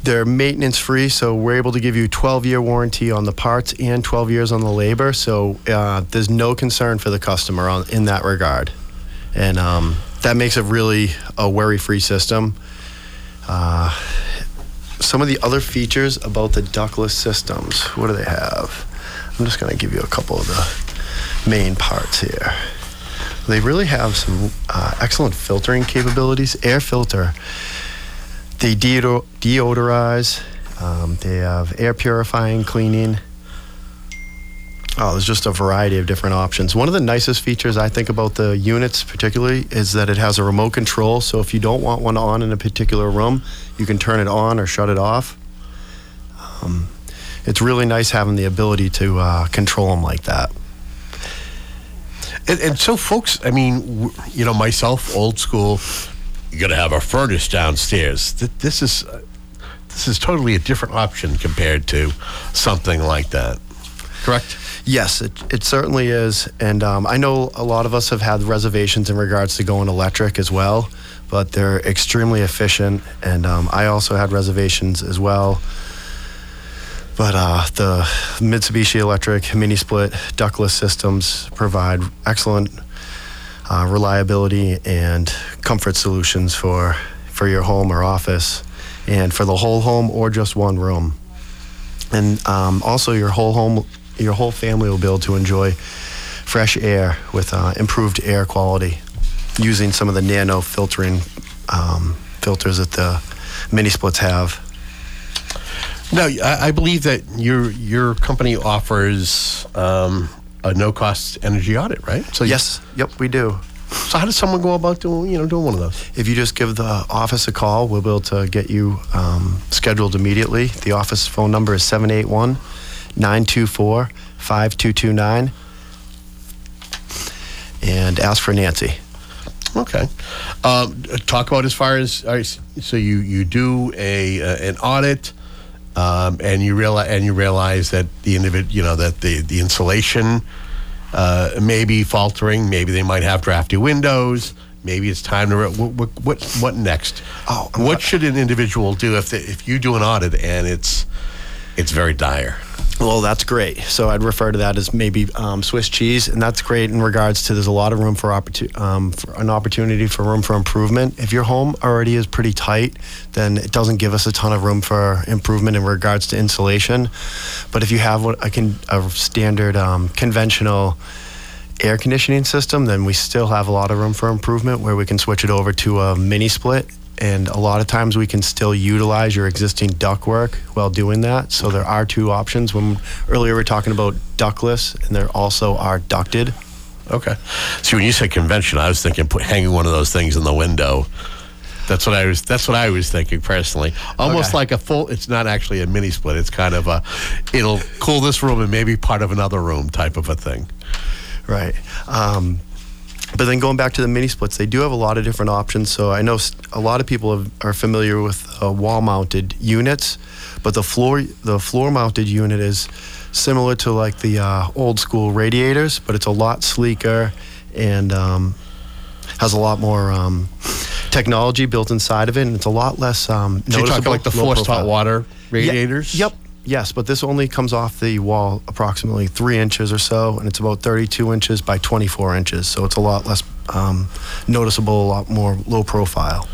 They're maintenance free, so we're able to give you twelve year warranty on the parts and twelve years on the labor. So uh, there's no concern for the customer on, in that regard. And um, that makes it really a worry-free system. Uh, some of the other features about the ductless systems, what do they have? I'm just going to give you a couple of the main parts here. They really have some uh, excellent filtering capabilities. Air filter. They deodor- deodorize. Um, they have air purifying, cleaning. Oh, there's just a variety of different options. One of the nicest features I think about the units particularly is that it has a remote control. So if you don't want one on in a particular room, you can turn it on or shut it off. Um, it's really nice having the ability to uh, control them like that. And, and so folks, I mean, you know, myself, old school, you got to have a furnace downstairs. This is, this is totally a different option compared to something like that. Correct? Yes, it, it certainly is. And um, I know a lot of us have had reservations in regards to going electric as well, but they're extremely efficient. And um, I also had reservations as well. But uh, the Mitsubishi Electric Mini Split ductless systems provide excellent uh, reliability and comfort solutions for, for your home or office and for the whole home or just one room. And um, also your whole home, your whole family will be able to enjoy fresh air with uh, improved air quality using some of the nano filtering um, filters that the mini splits have. Now, I, I believe that your your company offers um, a no-cost energy audit, right? So yes, you, yep, we do. So how does someone go about doing, you know, doing one of those? If you just give the office a call, we'll be able to get you um, scheduled immediately. The office phone number is seven eight one, nine two four, five two two nine. And ask for Nancy. Okay. Um, talk about as far as, all right, so you, you do a uh, an audit, um, and you realize and you realize that the individ, you know, that the the insulation uh, may be faltering. Maybe they might have drafty windows. Maybe it's time to re- what, what what next? Oh, I'm what not- should an individual do if they, if you do an audit and it's it's very dire? Well, that's great. So I'd refer to that as maybe um, Swiss cheese, and that's great in regards to there's a lot of room for, opportu- um, for an opportunity for room for improvement. If your home already is pretty tight, then it doesn't give us a ton of room for improvement in regards to insulation. But if you have what I can a standard um, conventional air conditioning system, then we still have a lot of room for improvement where we can switch it over to a mini split. And a lot of times we can still utilize your existing ductwork while doing that. So there are two options. When earlier we were talking about ductless, and there also are ducted. Okay. See, when you say convention, I was thinking put, hanging one of those things in the window. That's what I was. That's what I was thinking personally. Almost okay. Like a full. It's not actually a mini split. It's kind of a. It'll cool this room and maybe part of another room type of a thing. Right. Um, But then going back to the mini splits, they do have a lot of different options. So I know a lot of people have, are familiar with uh, wall-mounted units, but the floor the floor-mounted unit is similar to like the uh, old-school radiators, but it's a lot sleeker and um, has a lot more um, technology built inside of it, and it's a lot less um, so noticeable. So you're talking like the forced hot water radiators? Yeah, yep. Yes, but this only comes off the wall approximately three inches or so, and it's about thirty-two inches by twenty-four inches, so it's a lot less um, noticeable, a lot more low profile.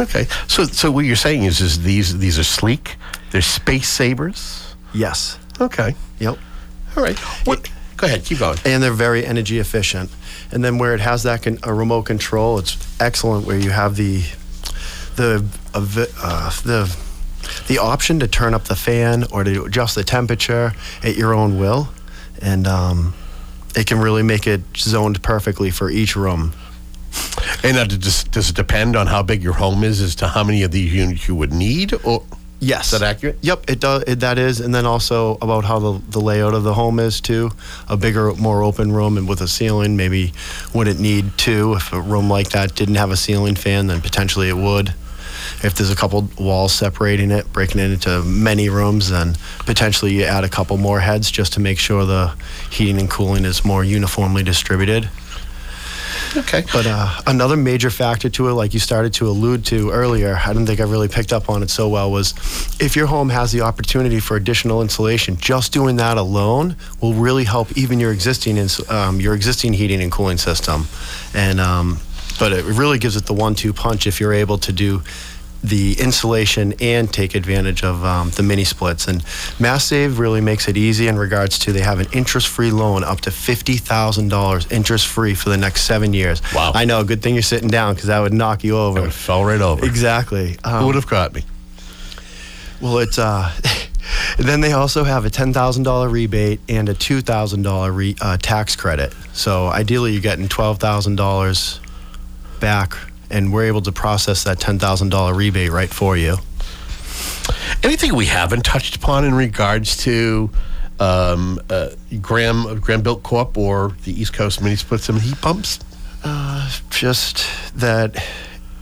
Okay, so so what you're saying is, is these these are sleek, they're space savers. Yes. Okay. Yep. All right. What? It, go ahead, keep going. And they're very energy efficient. And then where it has that con- a remote control, it's excellent where you have the the uh, the the option to turn up the fan or to adjust the temperature at your own will, and um, it can really make it zoned perfectly for each room. And uh, does, does it depend on how big your home is as to how many of these units you would need? Or yes. Is that accurate? Yep, it does. It, that is. And then also about how the, the layout of the home is, too. A bigger, more open room and with a ceiling maybe wouldn't need two. If a room like that didn't have a ceiling fan, then potentially it would. If there's a couple walls separating it, breaking it into many rooms, then potentially you add a couple more heads just to make sure the heating and cooling is more uniformly distributed. Okay. But uh, another major factor to it, like you started to allude to earlier, I didn't think I really picked up on it so well, was if your home has the opportunity for additional insulation, just doing that alone will really help even your existing ins- um, your existing heating and cooling system. And um, but it really gives it the one two punch if you're able to do the insulation and take advantage of um, the mini splits. And Mass Save really makes it easy in regards to they have an interest-free loan up to fifty thousand dollars interest-free for the next seven years. Wow. I know, good thing you're sitting down because that would knock you over. That would fall right over. Exactly. Um, Who would have caught me? Well, it's... Uh, then they also have a ten thousand dollars rebate and a two thousand dollars re- uh, tax credit. So ideally, you're getting twelve thousand dollars back, and we're able to process that ten thousand dollars rebate right for you. Anything we haven't touched upon in regards to um, uh, Graham Graham Built Corp or the East Coast Mini Splits and heat pumps? Uh, just that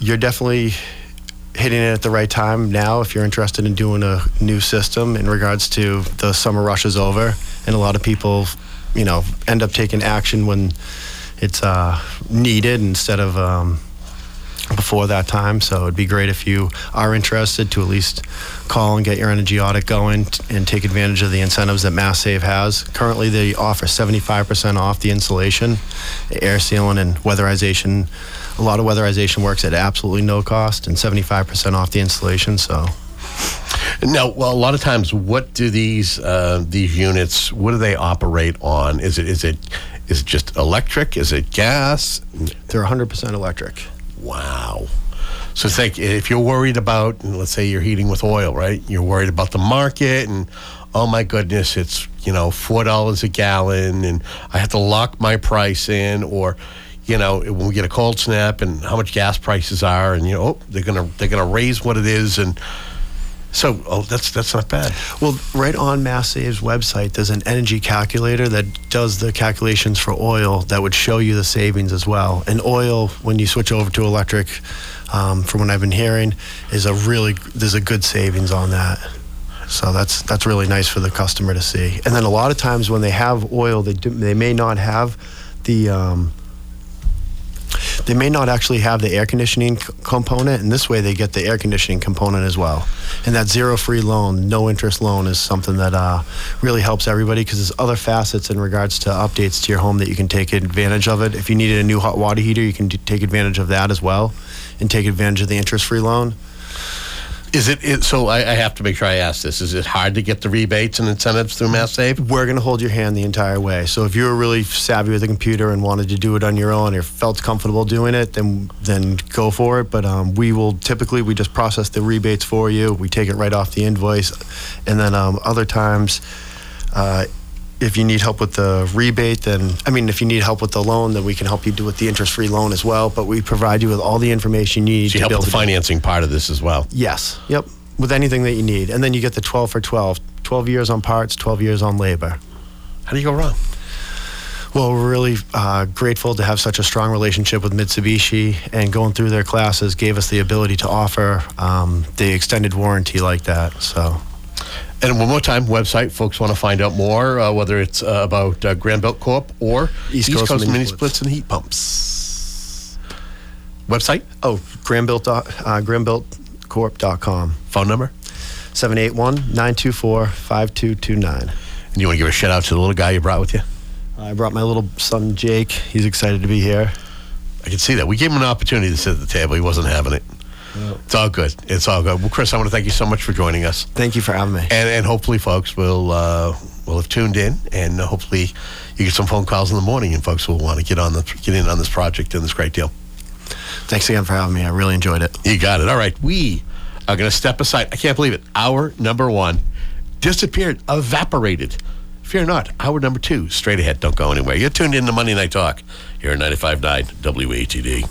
you're definitely hitting it at the right time now if you're interested in doing a new system in regards to the summer rush is over, and a lot of people, you know, end up taking action when it's uh, needed instead of... Um, before that time. So it'd be great if you are interested to at least call and get your energy audit going t- and take advantage of the incentives that Mass Save has. Currently, they offer seventy-five percent off the insulation, air sealing, and weatherization. A lot of weatherization works at absolutely no cost, and seventy-five percent off the insulation. So now, well, a lot of times, what do these uh, these units, what do they operate on? Is it is it is it just electric? Is it gas? They're one hundred percent electric. Wow. So it's like if you're worried about, let's say you're heating with oil, right? You're worried about the market and, oh my goodness, it's, you know, four dollars a gallon and I have to lock my price in, or, you know, when we get a cold snap and how much gas prices are and, you know, oh, they're going to they're going to raise what it is. And so, oh, that's that's not bad. Well, right on Mass Save's website, there's an energy calculator that does the calculations for oil that would show you the savings as well. And oil, when you switch over to electric, um, from what I've been hearing, is a really, there's a good savings on that. So that's that's really nice for the customer to see. And then a lot of times when they have oil, they do, they may not have the... Um, They may not actually have the air conditioning c- component, and this way they get the air conditioning component as well. And that zero-free loan, no-interest loan, is something that uh, really helps everybody because there's other facets in regards to updates to your home that you can take advantage of it. If you needed a new hot water heater, you can d- take advantage of that as well and take advantage of the interest-free loan. Is it, it so I, I have to make sure I ask this. Is it hard to get the rebates and incentives through Mass Save? We're going to hold your hand the entire way. So if you were really savvy with a computer and wanted to do it on your own or felt comfortable doing it, then then go for it. But um, we will typically, we just process the rebates for you. We take it right off the invoice. And then um, other times, uh, if you need help with the rebate, then, I mean, if you need help with the loan, then we can help you do with the interest-free loan as well. But we provide you with all the information you need so you to help build with the financing it. Part of this as well. Yes. Yep. With anything that you need. And then you get the twelve for twelve. twelve years on parts, twelve years on labor. How do you go wrong? Well, we're really uh, grateful to have such a strong relationship with Mitsubishi, and going through their classes gave us the ability to offer um, the extended warranty like that. So. And one more time, website, folks want to find out more, uh, whether it's uh, about uh, Graham Built Corp or East, East Coast, Coast Mini Splits and Heat Pumps. Website? Oh, Graham Built, uh, graham built corp dot com. Phone number? seven eight one, nine two four, five two two nine. And you want to give a shout out to the little guy you brought with you? I brought my little son, Jake. He's excited to be here. I can see that. We gave him an opportunity to sit at the table. He wasn't having it. Yep. It's all good. It's all good. Well, Chris, I want to thank you so much for joining us. Thank you for having me. And, and hopefully, folks, will uh, will have tuned in, and hopefully you get some phone calls in the morning, and folks will want to get on the get in on this project and this great deal. Thanks again for having me. I really enjoyed it. You got it. All right. We are going to step aside. I can't believe it. Hour number one disappeared, evaporated. Fear not. Hour number two, straight ahead. Don't go anywhere. You're tuned in to Monday Night Talk here at ninety-five point nine W A T D.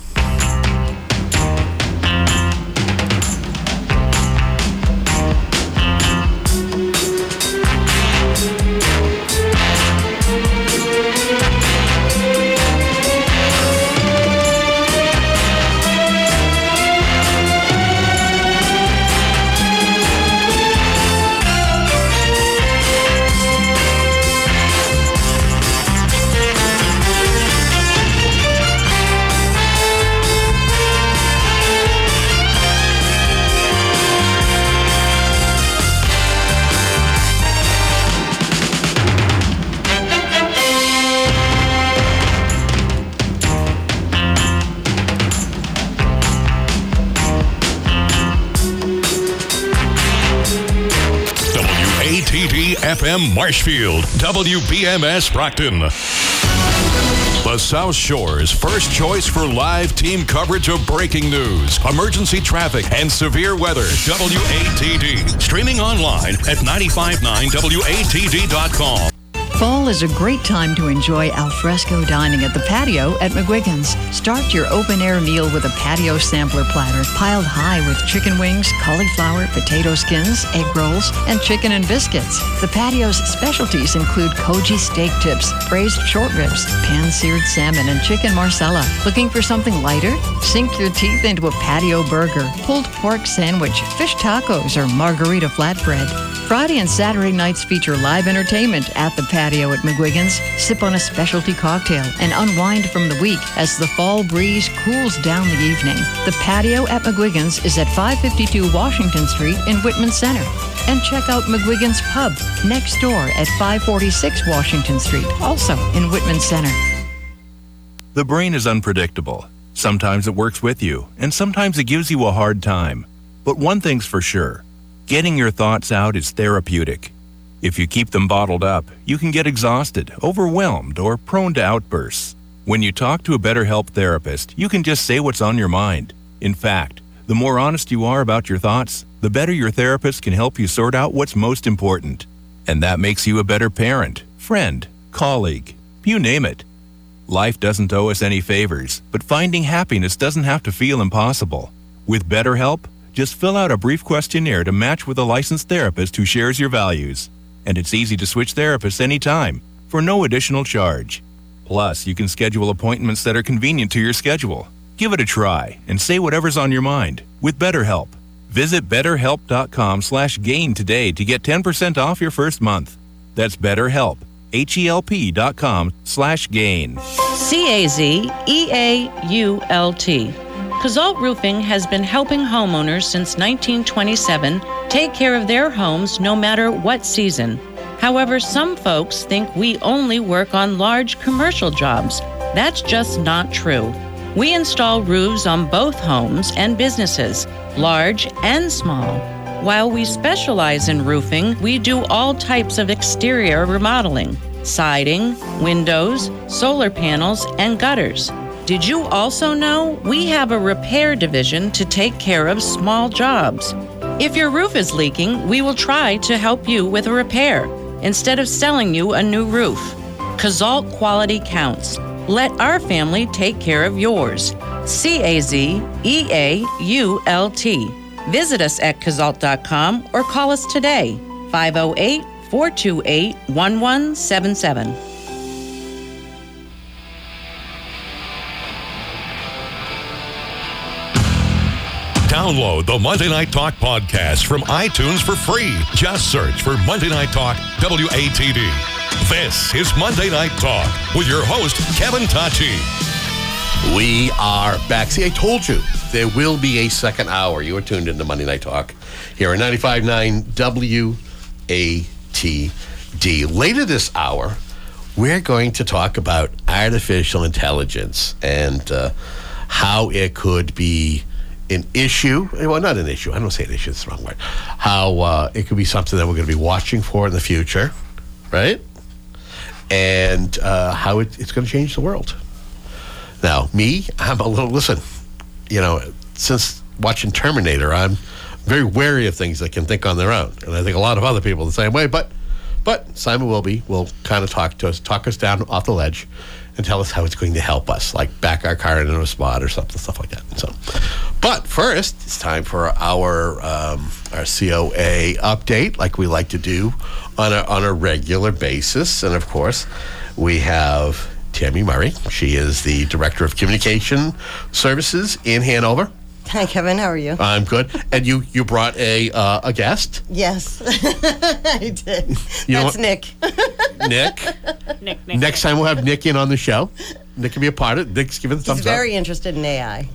F M Marshfield, W B M S Brockton. The South Shore's first choice for live team coverage of breaking news, emergency traffic, and severe weather. W A T D. Streaming online at ninety-five point nine W A T D dot com. Fall is a great time to enjoy alfresco dining at the patio at McGuigan's. Start your open-air meal with a patio sampler platter piled high with chicken wings, cauliflower, potato skins, egg rolls, and chicken and biscuits. The patio's specialties include koji steak tips, braised short ribs, pan-seared salmon, and chicken marsala. Looking for something lighter? Sink your teeth into a patio burger, pulled pork sandwich, fish tacos, or margarita flatbread. Friday and Saturday nights feature live entertainment at the patio. Patio at McGuigan's, sip on a specialty cocktail and unwind from the week as the fall breeze cools down the evening. The patio at McGuigan's is at five fifty-two Washington Street in Whitman Center. And check out McGuigan's Pub next door at five forty-six Washington Street, also in Whitman Center. The brain is unpredictable. Sometimes it works with you, and sometimes it gives you a hard time. But one thing's for sure, getting your thoughts out is therapeutic. If you keep them bottled up, you can get exhausted, overwhelmed, or prone to outbursts. When you talk to a BetterHelp therapist, you can just say what's on your mind. In fact, the more honest you are about your thoughts, the better your therapist can help you sort out what's most important. And that makes you a better parent, friend, colleague, you name it. Life doesn't owe us any favors, but finding happiness doesn't have to feel impossible. With BetterHelp, just fill out a brief questionnaire to match with a licensed therapist who shares your values. And it's easy to switch therapists anytime for no additional charge. Plus, you can schedule appointments that are convenient to your schedule. Give it a try and say whatever's on your mind with BetterHelp. Visit better help dot com slash gain today to get ten percent off your first month. That's BetterHelp, H-E-L-P dot com slash gain. C A Z E A U L T. Kazalt Roofing has been helping homeowners since nineteen twenty-seven take care of their homes no matter what season. However, some folks think we only work on large commercial jobs. That's just not true. We install roofs on both homes and businesses, large and small. While we specialize in roofing, we do all types of exterior remodeling, siding, windows, solar panels, and gutters. Did you also know we have a repair division to take care of small jobs? If your roof is leaking, we will try to help you with a repair instead of selling you a new roof. Kazalt quality counts. Let our family take care of yours. C A Z E A U L T. Visit us at kazalt dot com or call us today, five oh eight, four two eight, one one seven seven. Download the Monday Night Talk podcast from iTunes for free. Just search for Monday Night Talk W A T D. This is Monday Night Talk with your host, Kevin Tocci. We are back. See, I told you there will be a second hour. You are tuned into Monday Night Talk here at ninety-five point nine W A T D. Later this hour, we're going to talk about artificial intelligence and uh, how it could be an issue. Well, not an issue. I don't say an issue. It's the wrong word. How uh, it could be something that we're going to be watching for in the future, right? And uh, how it, it's going to change the world. Now, me, I'm a little, listen, you know, since watching Terminator, I'm very wary of things that can think on their own. And I think a lot of other people the same way. But but Simon Wilby will kind of talk to us, talk us down off the ledge and tell us how it's going to help us, like back our car into a spot or something, stuff like that. So, but first, it's time for our um, our C O A update, like we like to do on a, on a regular basis. And, of course, we have Tammy Murray. She is the Director of Communication Services in Hanover. Hi, Kevin. How are you? I'm good. And you, you brought a uh, a guest? Yes, I did. You That's Nick. Nick. Nick. Nick. Next time we'll have Nick in on the show. Nick can be a part of it. Nick's giving the thumbs up. He's very interested in A I.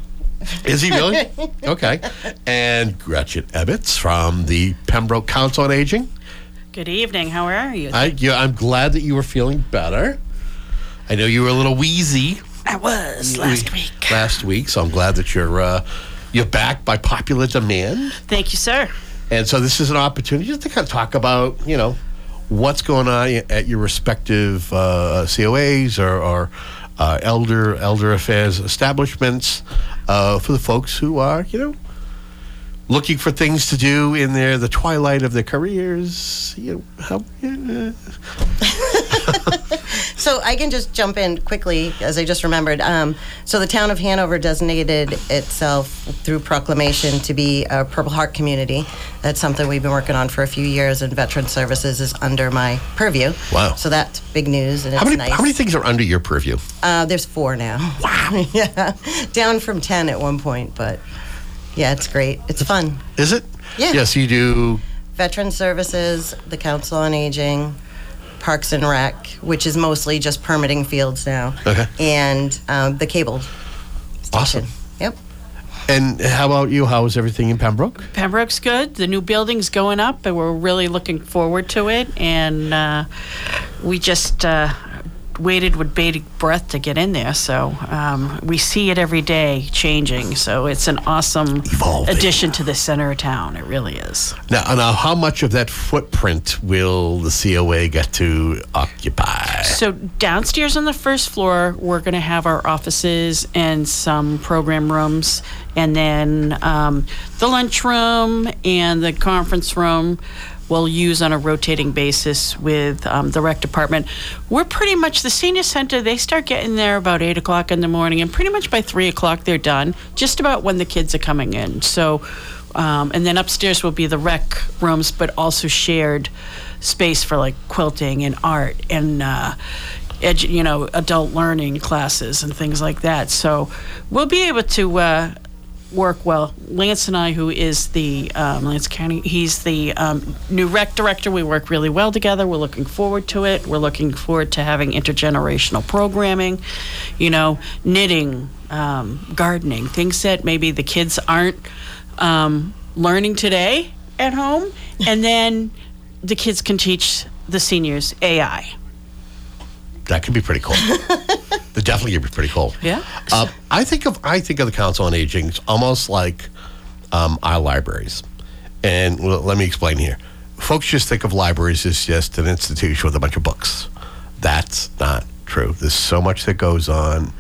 Is he really? Okay. And Gretchen Emmets from the Pembroke Council on Aging. Good evening. How are you? I, yeah, I'm glad that you were feeling better. I know you were a little wheezy. I was last we, week. Last week, so I'm glad that you're uh, you're back by popular demand. Thank you, sir. And so this is an opportunity just to kind of talk about, you know, what's going on at your respective uh, C O As or, or uh, elder elder affairs establishments uh, for the folks who are, you know, looking for things to do in their the twilight of their careers. You know, how. Yeah. So I can just jump in quickly, as I just remembered. Um, so the town of Hanover designated itself through proclamation to be a Purple Heart community. That's something we've been working on for a few years, and Veteran Services is under my purview. Wow. So that's big news, and it's how many, nice. How many things are under your purview? Uh, there's four now. Wow. Yeah. Down from ten at one point, but yeah, it's great. It's fun. Is it? Yeah. Yes, you do. Veteran Services, the Council on Aging, Parks and Rec, which is mostly just permitting fields now, okay, and um, the cable station. Awesome. Yep. And how about you? How is everything in Pembroke? Pembroke's good. The new building's going up, and we're really looking forward to it. And uh, we just uh, waited with bated breath to get in there. So um, we see it every day changing. So it's an awesome Evolving. addition to the center of town. It really is. Now, now, how much of that footprint will the C O A get to occupy? So downstairs on the first floor, we're going to have our offices and some program rooms, and then um, the lunchroom and the conference room we'll use on a rotating basis with um, the rec department. We're pretty much the senior center. They start getting there about eight o'clock in the morning, and pretty much by three o'clock they're done. Just about when the kids are coming in. So, um, and then upstairs will be the rec rooms, but also shared space for like quilting and art and uh, edu- you know adult learning classes and things like that. So we'll be able to Uh, work well. Lance and I, who is the um, Lance County, he's the um, new rec director. We work really well together. We're looking forward to it. We're looking forward to having intergenerational programming, you know, knitting, um, gardening, things that maybe the kids aren't um, learning today at home. And then the kids can teach the seniors A I. That could be pretty cool. That definitely could be pretty cool. Yeah. Uh, I think of I think of the Council on Aging it's almost like um, our libraries, and well, let me explain here. Folks just think of libraries as just an institution with a bunch of books. That's not true. There's so much that goes on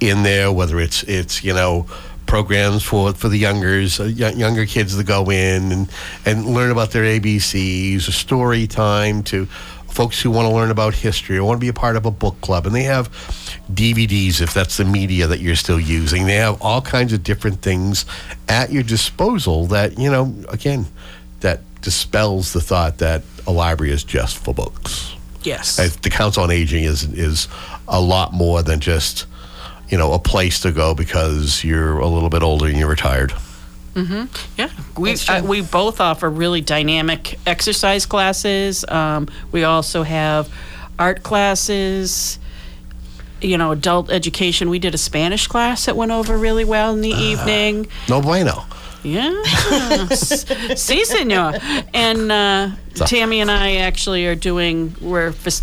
in there. Whether it's it's you know programs for for the youngers, uh, y- younger kids to go in and and learn about their A B Cs, or story time to folks who want to learn about history or want to be a part of a book club. And they have D V Ds, if that's the media that you're still using. They have all kinds of different things at your disposal that, you know, again, that dispels the thought that a library is just for books. Yes. As the Council on Aging is is a lot more than just, you know, a place to go because you're a little bit older and you're retired. Mm-hmm. Yeah, we uh, we both offer really dynamic exercise classes. Um, we also have art classes. You know, adult education. We did a Spanish class that went over really well in the uh, evening. No bueno. Yeah. Si, senor. And uh, Tammy and I actually are doing, we're fa-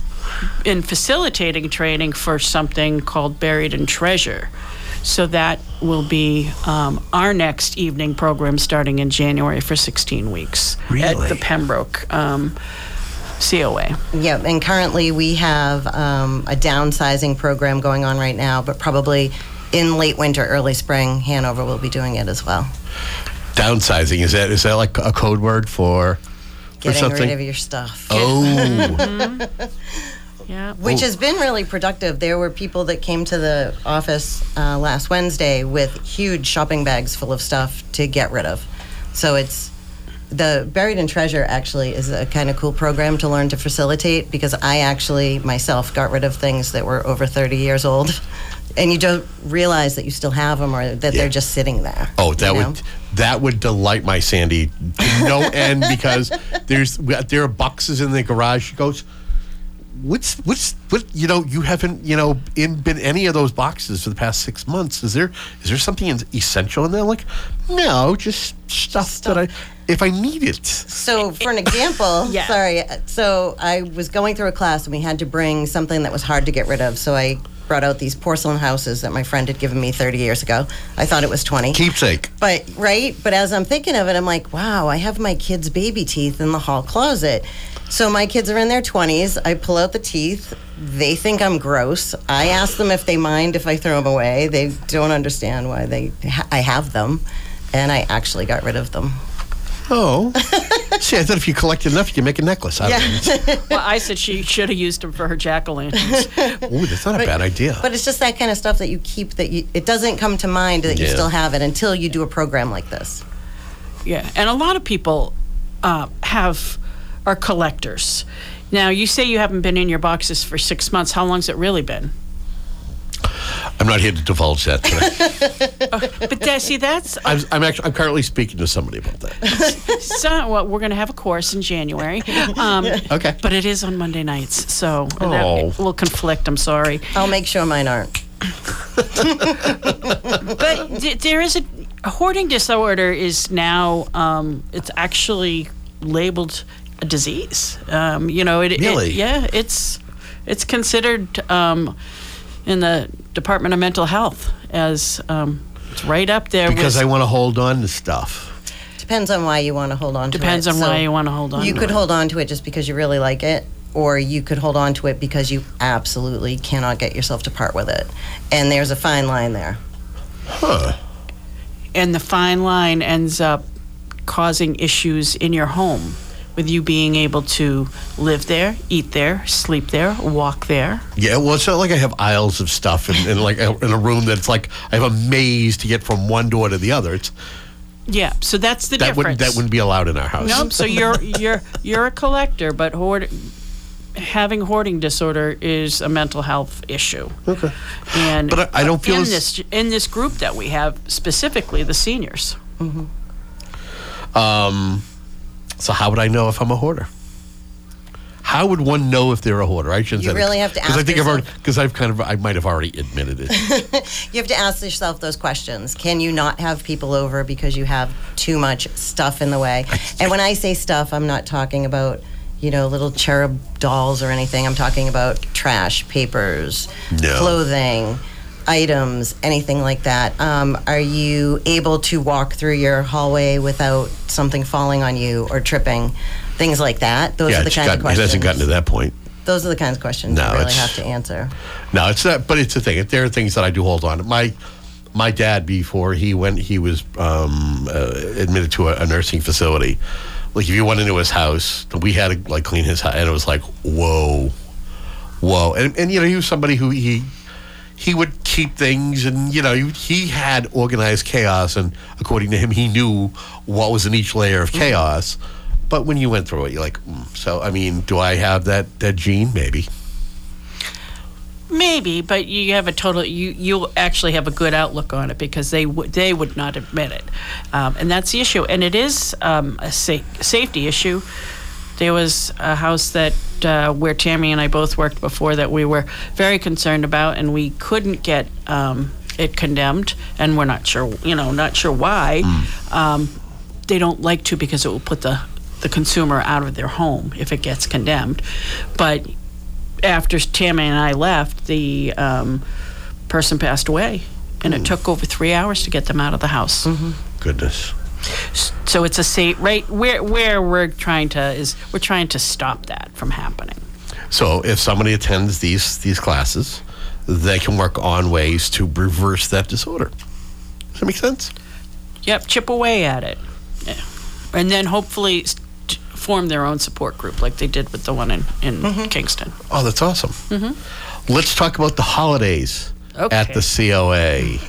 in facilitating training for something called Buried in Treasure. So that will be um, our next evening program starting in January for sixteen weeks. Really? At the Pembroke um C O A. Yeah, and currently we have um, a downsizing program going on right now, but probably in late winter, early spring, Hanover will be doing it as well. Downsizing, is that is that like a code word for, for something? Getting rid of your stuff. Oh. Mm-hmm. Yeah. Which has been really productive. There were people that came to the office uh, last Wednesday with huge shopping bags full of stuff to get rid of. So it's The Buried in Treasure actually is a kind of cool program to learn to facilitate, because I actually myself got rid of things that were over thirty years old, and you don't realize that you still have them, or that yeah. they're just sitting there. Oh, that would know? that would delight my Sandy to no end, because there's there are boxes in the garage. She goes, What's what's what you know you haven't you know in been any of those boxes for the past six months. Is there is there something essential in there? Like, no, just stuff, stuff. that I if I need it. So for an example, yeah. sorry. So I was going through a class and we had to bring something that was hard to get rid of. So I brought out these porcelain houses that my friend had given me thirty years ago. I thought it was twenty. Keepsake. But right, but as I'm thinking of it, I'm like, wow, I have my kids' baby teeth in the hall closet. So my kids are in their twenties. I pull out the teeth. They think I'm gross. I ask them if they mind if I throw them away. They don't understand why they ha- I have them, and I actually got rid of them. Oh. See, I thought if you collect enough, you can make a necklace out yeah. of them. Well, I said she should have used them for her jack-o'-lanterns. Ooh, that's not but, a bad idea. But it's just that kind of stuff that you keep that you, it doesn't come to mind that yeah. you still have it until you do a program like this. Yeah, and a lot of people uh, have... are collectors. Now, you say you haven't been in your boxes for six months. How long's it really been? I'm not here to divulge that. But, oh, but that, see, that's... I'm, I'm actually I'm currently speaking to somebody about that. So, well, we're going to have a course in January. Um, okay. But it is on Monday nights, so oh. that will conflict. I'm sorry. I'll make sure mine aren't. But th- there is a... a hoarding disorder is now... Um, it's actually labeled... a disease. Um, you know, it, really? it yeah, it's it's considered um, in the Department of Mental Health as um, it's right up there. Because with, I want to hold on to stuff. Depends on why you want to hold on to it. Depends on so why you want to hold on to it. You could hold on to it just because you really like it, or you could hold on to it because you absolutely cannot get yourself to part with it. And there's a fine line there. Huh. And the fine line ends up causing issues in your home, with you being able to live there, eat there, sleep there, walk there. Yeah, well, it's not like I have aisles of stuff in, in like a, in a room that's like I have a maze to get from one door to the other. It's, yeah, so that's the that difference. Wouldn't, that wouldn't be allowed in our house. Nope. So you're you're you're a collector, but hoard, having hoarding disorder is a mental health issue. Okay. And but I, I don't feel in this in this group that we have specifically the seniors. Mm-hmm. Um. So how would I know if I'm a hoarder? How would one know if they're a hoarder? I shouldn't you say really that. have to ask yourself. Because I've kind of, I might have already admitted it. You have to ask yourself those questions. Can you not have people over because you have too much stuff in the way? And when I say stuff, I'm not talking about, you know, little cherub dolls or anything. I'm talking about trash, papers, no. clothing, items, anything like that. Um, are you able to walk through your hallway without something falling on you or tripping? Things like that. Those yeah, are the kinds got, of questions. It hasn't gotten to that point. Those are the kinds of questions no, you really have to answer. No, it's not. But it's the thing. There are things that I do hold on to. My my dad, before he went, he was um, uh, admitted to a, a nursing facility. Like if you went into his house, we had to like clean his house, and it was like whoa, whoa, and and you know he was somebody who he. He would keep things, and you know he had organized chaos, and according to him, he knew what was in each layer of chaos. But when you went through it, you're like, mm. so I mean, do I have that that gene? Maybe. Maybe, but you have a total. You you'll actually have a good outlook on it because they would they would not admit it, um, and that's the issue. And it is um, a sa- safety issue. There was a house that uh, where Tammy and I both worked before that we were very concerned about, and we couldn't get um, it condemned, and we're not sure, you know, not sure why. Mm. Um, they don't like to because it will put the, the consumer out of their home if it gets condemned. But after Tammy and I left, the um, person passed away, and mm. it took over three hours to get them out of the house. Mm-hmm. Goodness. So it's a safe, right? Where where we're trying to is we're trying to stop that from happening. So if somebody attends these these classes, they can work on ways to reverse that disorder. Does that make sense? Yep, chip away at it, yeah. And then hopefully form their own support group like they did with the one in in mm-hmm. Kingston. Oh, that's awesome. Mm-hmm. Let's talk about the holidays okay. at the C O A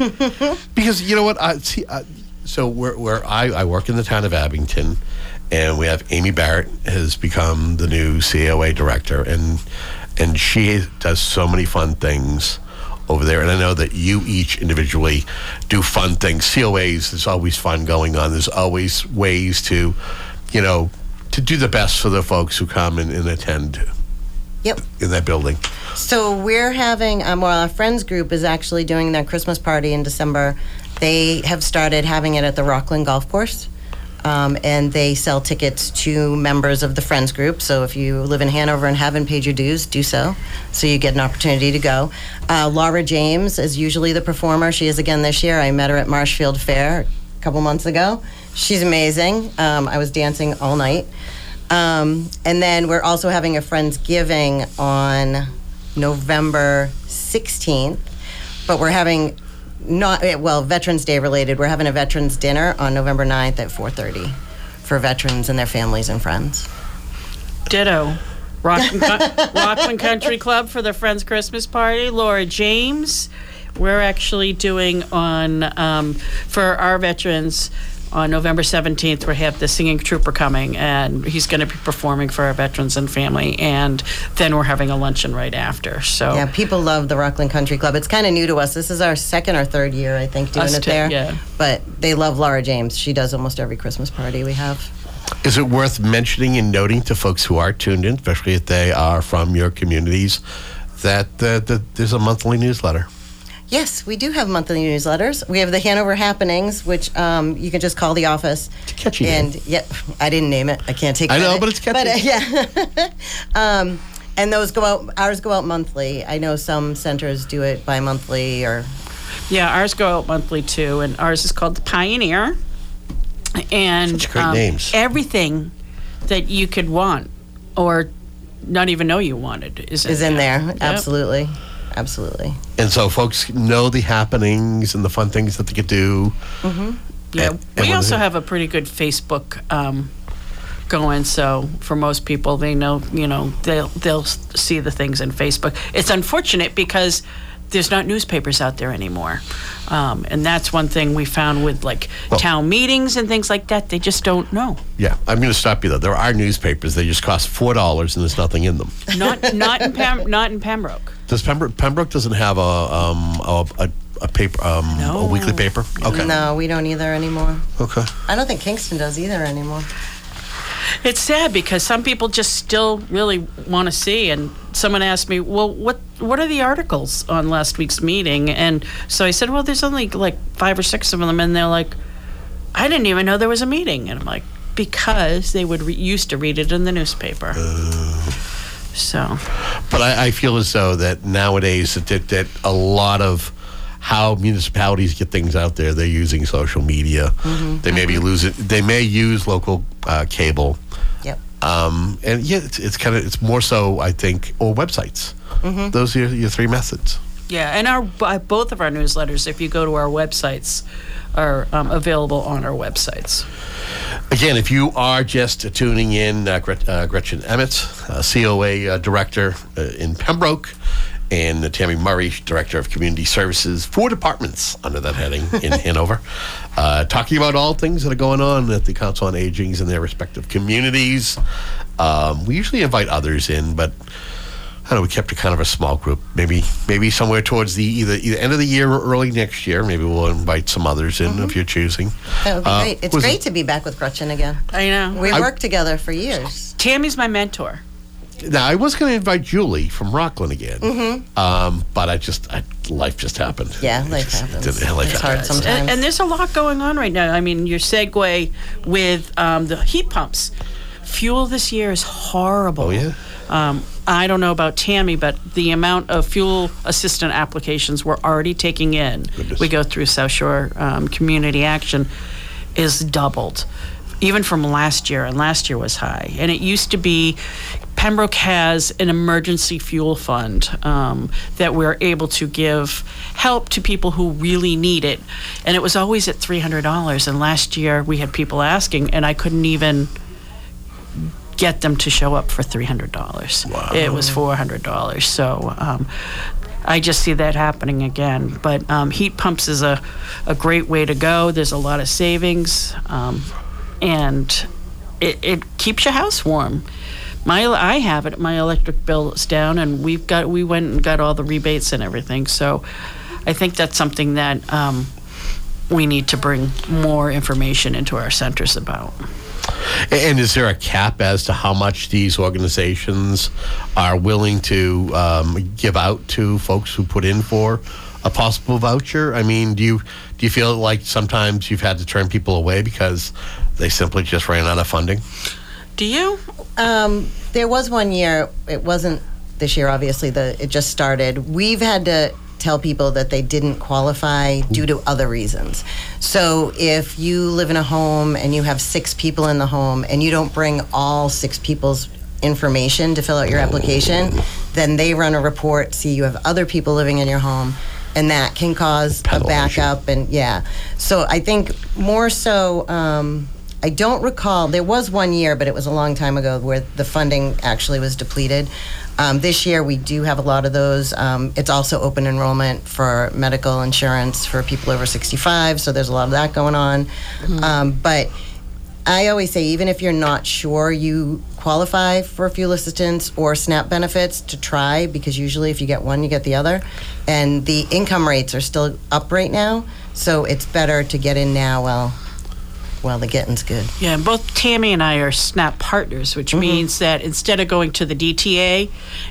because you know what I see. I, So where where I, I work in the town of Abington, and we have Amy Barrett has become the new C O A director, and and she does so many fun things over there. And I know that you each individually do fun things. C O As, there's always fun going on. There's always ways to, you know, to do the best for the folks who come and, and attend. Yep. In that building. So we're having, um, well, our friends group is actually doing their Christmas party in December. They have started having it at the Rockland Golf Course, um, and they sell tickets to members of the friends group. So if you live in Hanover and haven't paid your dues, do so. So you get an opportunity to go. Uh, Laura James is usually the performer. She is again this year. I met her at Marshfield Fair a couple months ago. She's amazing. Um, I was dancing all night. Um, and then we're also having a Friendsgiving on November sixteenth, but we're having not, well, Veterans Day related. We're having a Veterans Dinner on November ninth at four thirty for veterans and their families and friends. Ditto. Rockland, Rockland Country Club for the Friends Christmas Party. Laura James, we're actually doing on, um, for our veterans, on November seventeenth, we have the singing trooper coming, and he's going to be performing for our veterans and family, and then we're having a luncheon right after. So yeah, people love the Rockland Country Club. It's kind of new to us. This is our second or third year, I think, doing us it too, there. Yeah. But they love Laura James. She does almost every Christmas party we have. Is it worth mentioning and noting to folks who are tuned in, especially if they are from your communities, that uh, the, there's a monthly newsletter? Yes, we do have monthly newsletters. We have the Hanover Happenings, which um, you can just call the office. It's a catchy name. And yep, I didn't name it. I can't take. I know, but it's catchy. But, uh, yeah, um, and those go out. Ours go out monthly. I know some centers do it bi-monthly or. Yeah, ours go out monthly too, and ours is called the Pioneer. And such great um, names. Everything that you could want, or not even know you wanted, is in is in there. There. Absolutely. Yep. Absolutely. And so folks know the happenings and the fun things that they could do. Mm-hmm. Yeah. And, and we also have a pretty good Facebook um, going, so for most people, they know, you know, they'll, they'll see the things in Facebook. It's unfortunate because there's not newspapers out there anymore. Um, and that's one thing we found with, like, well, town meetings and things like that. They just don't know. Yeah. I'm going to stop you, though. There are newspapers. They just cost four dollars and there's nothing in them. Not not in Pem- not in Pembroke. Does Pembroke, Pembroke doesn't have a um, a, a paper um, no. a weekly paper? Okay. No, we don't either anymore. Okay. I don't think Kingston does either anymore. It's sad because some people just still really want to see. And someone asked me, "Well, what what are the articles on last week's meeting?" And so I said, "Well, there's only like five or six of them," and they're like, "I didn't even know there was a meeting." And I'm like, "Because they would re- used to read it in the newspaper." Uh. So, but I, I feel as though that nowadays that, that, that a lot of how municipalities get things out there, they're using social media. Mm-hmm. They maybe lose it. They may use local uh, cable. Yep. Um, and yeah, it's, it's kind of it's more so I think or websites. Mm-hmm. Those are your, your three methods. Yeah, and our both of our newsletters, if you go to our websites, are um, available on our websites. Again, if you are just tuning in, uh, Gret- uh, Gretchen Emmets, uh, C O A uh, Director uh, in Pembroke, and uh, Tammy Murray, Director of Community Services, four departments under that heading in Hanover, uh, talking about all things that are going on at the Council on Aging and their respective communities. Um, we usually invite others in, but I don't know, we kept a kind of a small group. Maybe maybe somewhere towards the either, either end of the year or early next year. Maybe we'll invite some others in mm-hmm. if you're choosing. That would be uh, great. It's great it? to be back with Gretchen again. I know. We I, worked together for years. Tammy's my mentor. Now, I was going to invite Julie from Rockland again, mm-hmm. um, but I just, I, life just happened. Yeah, it life just, happens. It, life it's happens. hard sometimes. And, and there's a lot going on right now. I mean, your segue with um, the heat pumps. Fuel this year is horrible. Oh, yeah? Um, I don't know about Tammy, but the amount of fuel assistant applications we're already taking in, Goodness. we go through South Shore um, Community Action, is doubled, even from last year, and last year was high. And it used to be Pembroke has an emergency fuel fund um, that we're able to give help to people who really need it. And it was always at three hundred dollars, and last year we had people asking, and I couldn't even get them to show up for three hundred dollars. Wow. It was four hundred dollars. So um, I just see that happening again. But um, heat pumps is a, a great way to go. There's a lot of savings, um, and it, it keeps your house warm. My I have it. My electric bill is down, and we've got we went and got all the rebates and everything. So I think that's something that um, we need to bring more information into our centers about. And is there a cap as to how much these organizations are willing to um, give out to folks who put in for a possible voucher? I mean, do you do you feel like sometimes you've had to turn people away because they simply just ran out of funding? Do you? Um, there was one year. It wasn't this year, obviously. The it just started. We've had to tell people that they didn't qualify due to other reasons. So if you live in a home and you have six people in the home and you don't bring all six people's information to fill out your application, then they run a report, see you have other people living in your home, and that can cause a backup. And yeah. So I think more so, um, I don't recall, there was one year, but it was a long time ago, where the funding actually was depleted. Um, this year, we do have a lot of those. Um, it's also open enrollment for medical insurance for people over sixty-five, so there's a lot of that going on. Mm-hmm. Um, but I always say, even if you're not sure you qualify for fuel assistance or SNAP benefits, to try, because usually if you get one, you get the other. And the income rates are still up right now, so it's better to get in now while Well, the getting's good. Yeah, both Tammy and I are SNAP partners, which mm-hmm. means that instead of going to the D T A,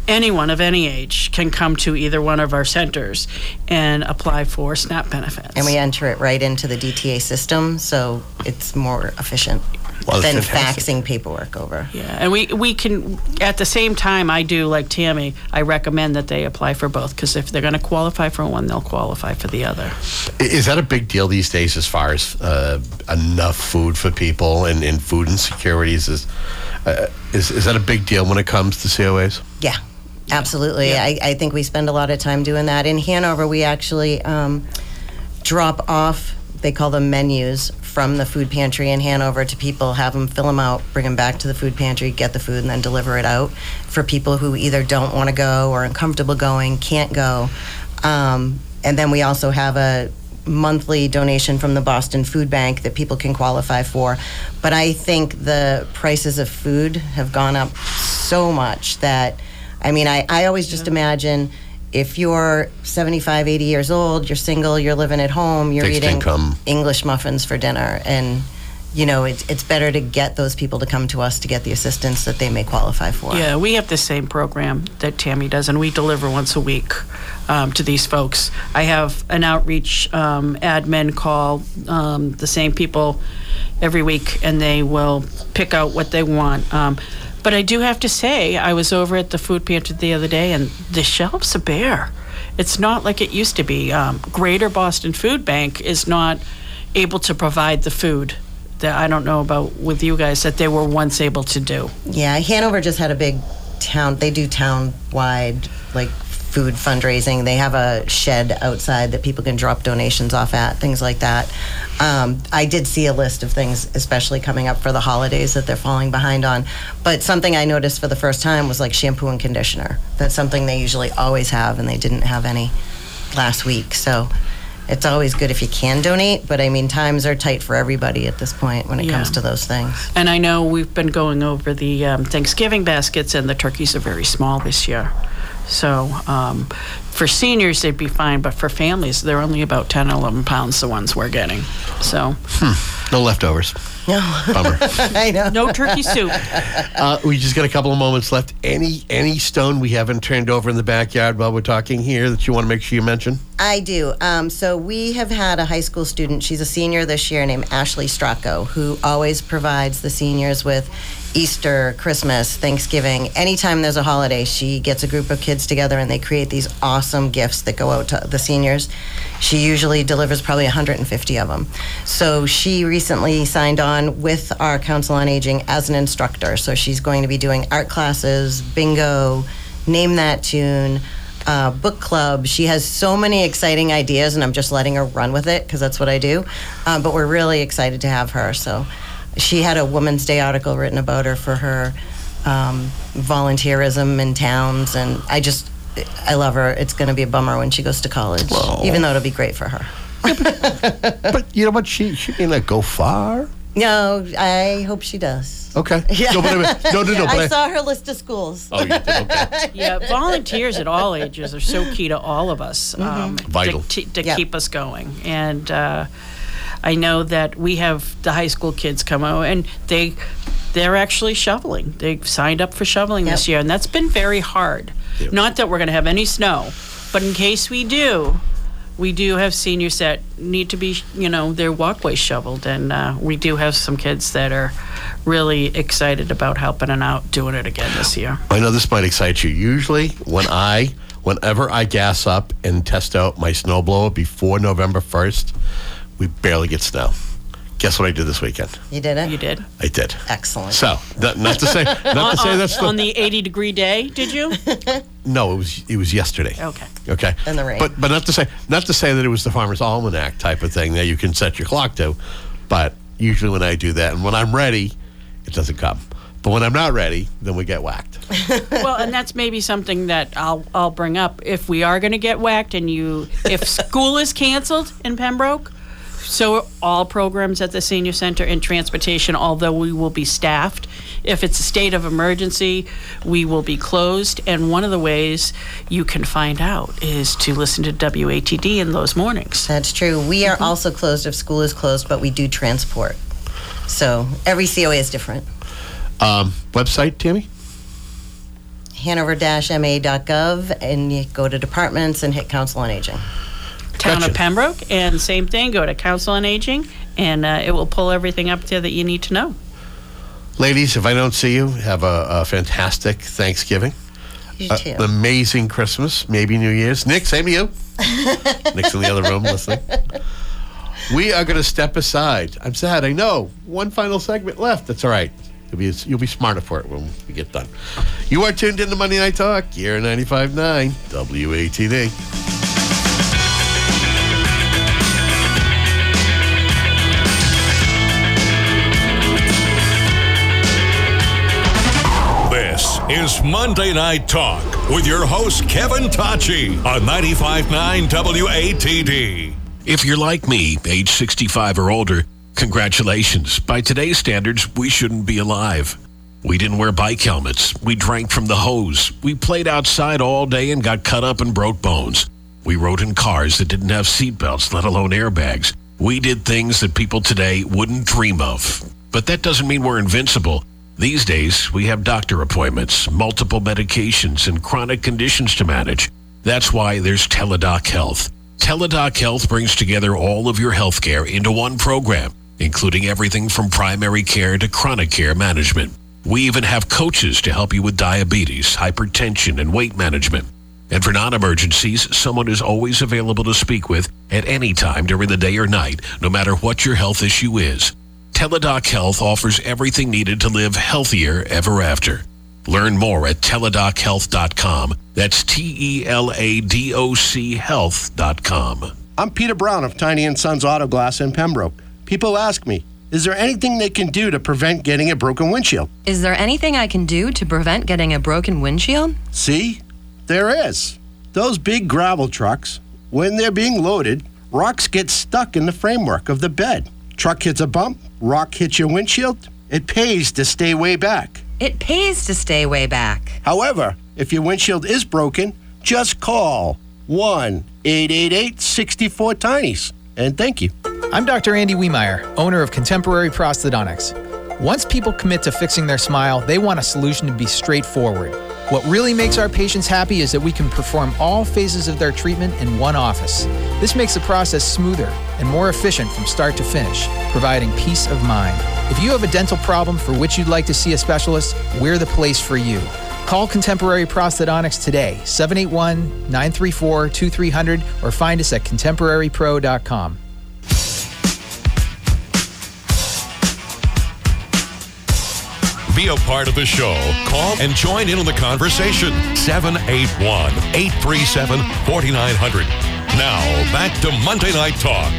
anyone of any age can come to either one of our centers and apply for SNAP benefits. And we enter it right into the D T A system, so it's more efficient well, than faxing paperwork over. Yeah, and we, we can, at the same time, I do, like Tammy, I recommend that they apply for both, because if they're going to qualify for one, they'll qualify for the other. Is that a big deal these days as far as uh, enough food for people and, and food insecurities? Is, uh, is is that a big deal when it comes to C O As? Yeah, absolutely. Yeah. I, I think we spend a lot of time doing that. In Hanover, we actually um, drop off, they call them menus, from the food pantry in Hanover to people, have them fill them out, bring them back to the food pantry, get the food, and then deliver it out for people who either don't want to go or are uncomfortable going, can't go. Um, and then we also have a monthly donation from the Boston Food Bank that people can qualify for. But I think the prices of food have gone up so much that, I mean, I, I always just yeah. imagine if you're seventy-five, eighty years old, you're single, you're living at home, you're Fixed eating income. English muffins for dinner. And, you know, it's, it's better to get those people to come to us to get the assistance that they may qualify for. Yeah, we have the same program that Tammy does, and we deliver once a week um, to these folks. I have an outreach um, admin call um, the same people every week, and they will pick out what they want. Um, But I do have to say, I was over at the food pantry the other day, and the shelves are bare. It's not like it used to be. Um, Greater Boston Food Bank is not able to provide the food that I don't know about with you guys that they were once able to do. Yeah, Hanover just had a big town. They do town-wide, like, food fundraising. They have a shed outside that people can drop donations off at, things like that. Um, I did see a list of things, especially coming up for the holidays, that they're falling behind on. But something I noticed for the first time was like shampoo and conditioner. That's something they usually always have, and they didn't have any last week. So it's always good if you can donate, but I mean, times are tight for everybody at this point when it yeah. comes to those things. And I know we've been going over the um, Thanksgiving baskets, and the turkeys are very small this year. So um, for seniors, they'd be fine, but for families, they're only about ten, eleven pounds, the ones we're getting. So hmm. No leftovers. No. Bummer. I know. No turkey soup. Uh, we just got a couple of moments left. Any any stone we haven't turned over in the backyard while we're talking here that you want to make sure you mention? I do. Um, so we have had a high school student, she's a senior this year, named Ashley Stracco, who always provides the seniors with Easter, Christmas, Thanksgiving. Anytime there's a holiday, she gets a group of kids together and they create these awesome gifts that go out to the seniors. She usually delivers probably one hundred fifty of them. So she recently signed on with our Council on Aging as an instructor. So she's going to be doing art classes, bingo, name that tune, Uh, book club. She has so many exciting ideas, and I'm just letting her run with it because that's what I do. Um, but we're really excited to have her. So she had a Women's Day article written about her for her um, volunteerism in towns, and I just, I love her. It's going to be a bummer when she goes to college, Whoa. even though it'll be great for her. But you know what? She she may not go far. No, I hope she does. Okay. Yeah. No, but I, no, no, no, but I saw her list of schools. Oh, you did? Okay. Yeah, volunteers at all ages are so key to all of us. Mm-hmm. um, Vital. To, to yep. keep us going. And uh, I know that we have the high school kids come out, and they, they're actually shoveling. They signed up for shoveling yep. this year, and that's been very hard. Yep. Not that we're going to have any snow, but in case we do... We do have seniors that need to be, you know, their walkway shoveled, and uh, we do have some kids that are really excited about helping and out doing it again this year. I know this might excite you. Usually, when I, whenever I gas up and test out my snowblower before November first, we barely get snow. Guess what I did this weekend? You did it? You did. I did. Excellent. So, th- not to say, not on, to say that's the, on the eighty degree day. Did you? No, it was it was yesterday. Okay. Okay. In the rain. But but not to say not to say that it was the Farmer's Almanac type of thing that you can set your clock to, but usually when I do that and when I'm ready, it doesn't come. But when I'm not ready, then we get whacked. Well, and that's maybe something that I'll I'll bring up if we are going to get whacked, and you if school is canceled in Pembroke. So all programs at the senior center and transportation, although we will be staffed, if it's a state of emergency, we will be closed. And one of the ways you can find out is to listen to W A T D in those mornings. That's true. We are mm-hmm. also closed if school is closed, but we do transport. So every C O A is different. Um, website, Tammy? Hanover dash M A dot gov, and you go to departments and hit Council on Aging. Town gotcha. of Pembroke, and same thing, go to Council on Aging, and uh, it will pull everything up there that you need to know. Ladies, if I don't see you, have a, a fantastic Thanksgiving. You too. Uh, amazing Christmas, maybe New Year's. Nick, same to you. Nick's in the other room listening. We are going to step aside. I'm sad, I know. One final segment left. That's all right. You'll be, you'll be smarter for it when we get done. You are tuned into Monday Night Talk, year ninety-five point nine W A T D. Is Monday Night Talk with your host Kevin Tocci on ninety-five point nine W A T D. If you're like me, age sixty-five or older, congratulations. By today's standards, we shouldn't be alive. We didn't wear bike helmets. We drank from the hose. We played outside all day and got cut up and broke bones. We rode in cars that didn't have seatbelts, let alone airbags. We did things that people today wouldn't dream of. But that doesn't mean we're invincible. These days, we have doctor appointments, multiple medications, and chronic conditions to manage. That's why there's Teladoc Health. Teladoc Health brings together all of your health care into one program, including everything from primary care to chronic care management. We even have coaches to help you with diabetes, hypertension, and weight management. And for non-emergencies, someone is always available to speak with at any time during the day or night, no matter what your health issue is. Teladoc Health offers everything needed to live healthier ever after. Learn more at teladoc health dot com. That's T E L A D O C health dot com. I'm Peter Brown of Tiny and Sons Auto Glass in Pembroke. People ask me, is there anything they can do to prevent getting a broken windshield? Is there anything I can do to prevent getting a broken windshield? See? There is. Those big gravel trucks, when they're being loaded, rocks get stuck in the framework of the bed. Truck hits a bump, rock hits your windshield. It pays to stay way back. It pays to stay way back. However, If your windshield is broken, just call one eight eight eight, six four, tinies. And thank you. I'm Doctor Andy Wiemeyer, owner of Contemporary Prosthodontics. Once people commit to fixing their smile, they want a solution to be straightforward. What really makes our patients happy is that we can perform all phases of their treatment in one office. This makes the process smoother and more efficient from start to finish, providing peace of mind. If you have a dental problem for which you'd like to see a specialist, we're the place for you. Call Contemporary Prosthodontics today, seven eight one, nine three four, two three zero zero, or find us at contemporary pro dot com. Be a part of the show. Call and join in on the conversation. seven eight one, eight three seven, four nine zero zero. Now, back to Monday Night Talk.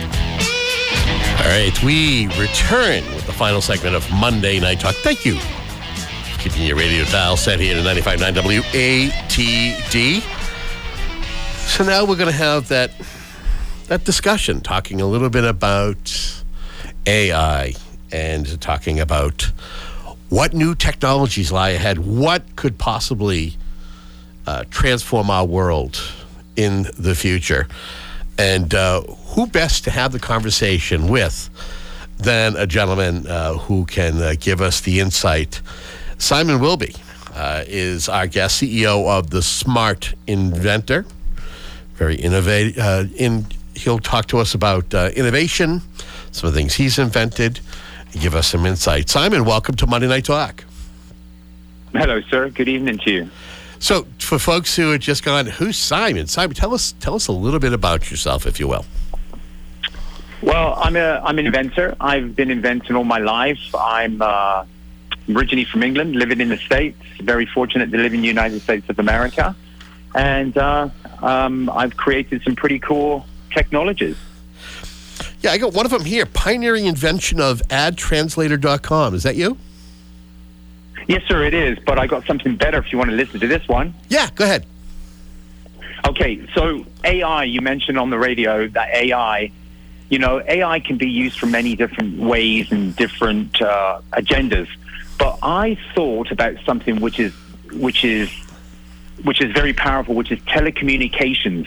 All right, we return with the final segment of Monday Night Talk. Thank you. Keeping your radio dial set here to ninety-five point nine W A T D. So now we're going to have that, that discussion, talking a little bit about A I and talking about what new technologies lie ahead. What could possibly uh, transform our world in the future? And uh, who best to have the conversation with than a gentleman uh, who can uh, give us the insight? Simon Wilby uh, is our guest, C E O of The Smart Inventor. Very innovative. Uh, in, he'll talk to us about uh, innovation, some of the things he's invented, give us some insight. Simon, welcome to Monday Night Talk. Hello, sir. Good evening to you. So, for folks who had just gone, who's Simon? Simon, tell us tell us a little bit about yourself, if you will. Well, I'm a I'm an inventor. I've been inventing all my life. I'm uh, originally from England, living in the States. Very fortunate to live in the United States of America, and uh, um, I've created some pretty cool technologies. Yeah, I got one of them here. Pioneering invention of ad translator dot com. Is that you? Yes, sir, it is. But I got something better if you want to listen to this one. Yeah, go ahead. Okay, so A I, you mentioned on the radio that A I, you know, A I can be used for many different ways and different uh, agendas. But I thought about something which is which is which is very powerful, which is telecommunications.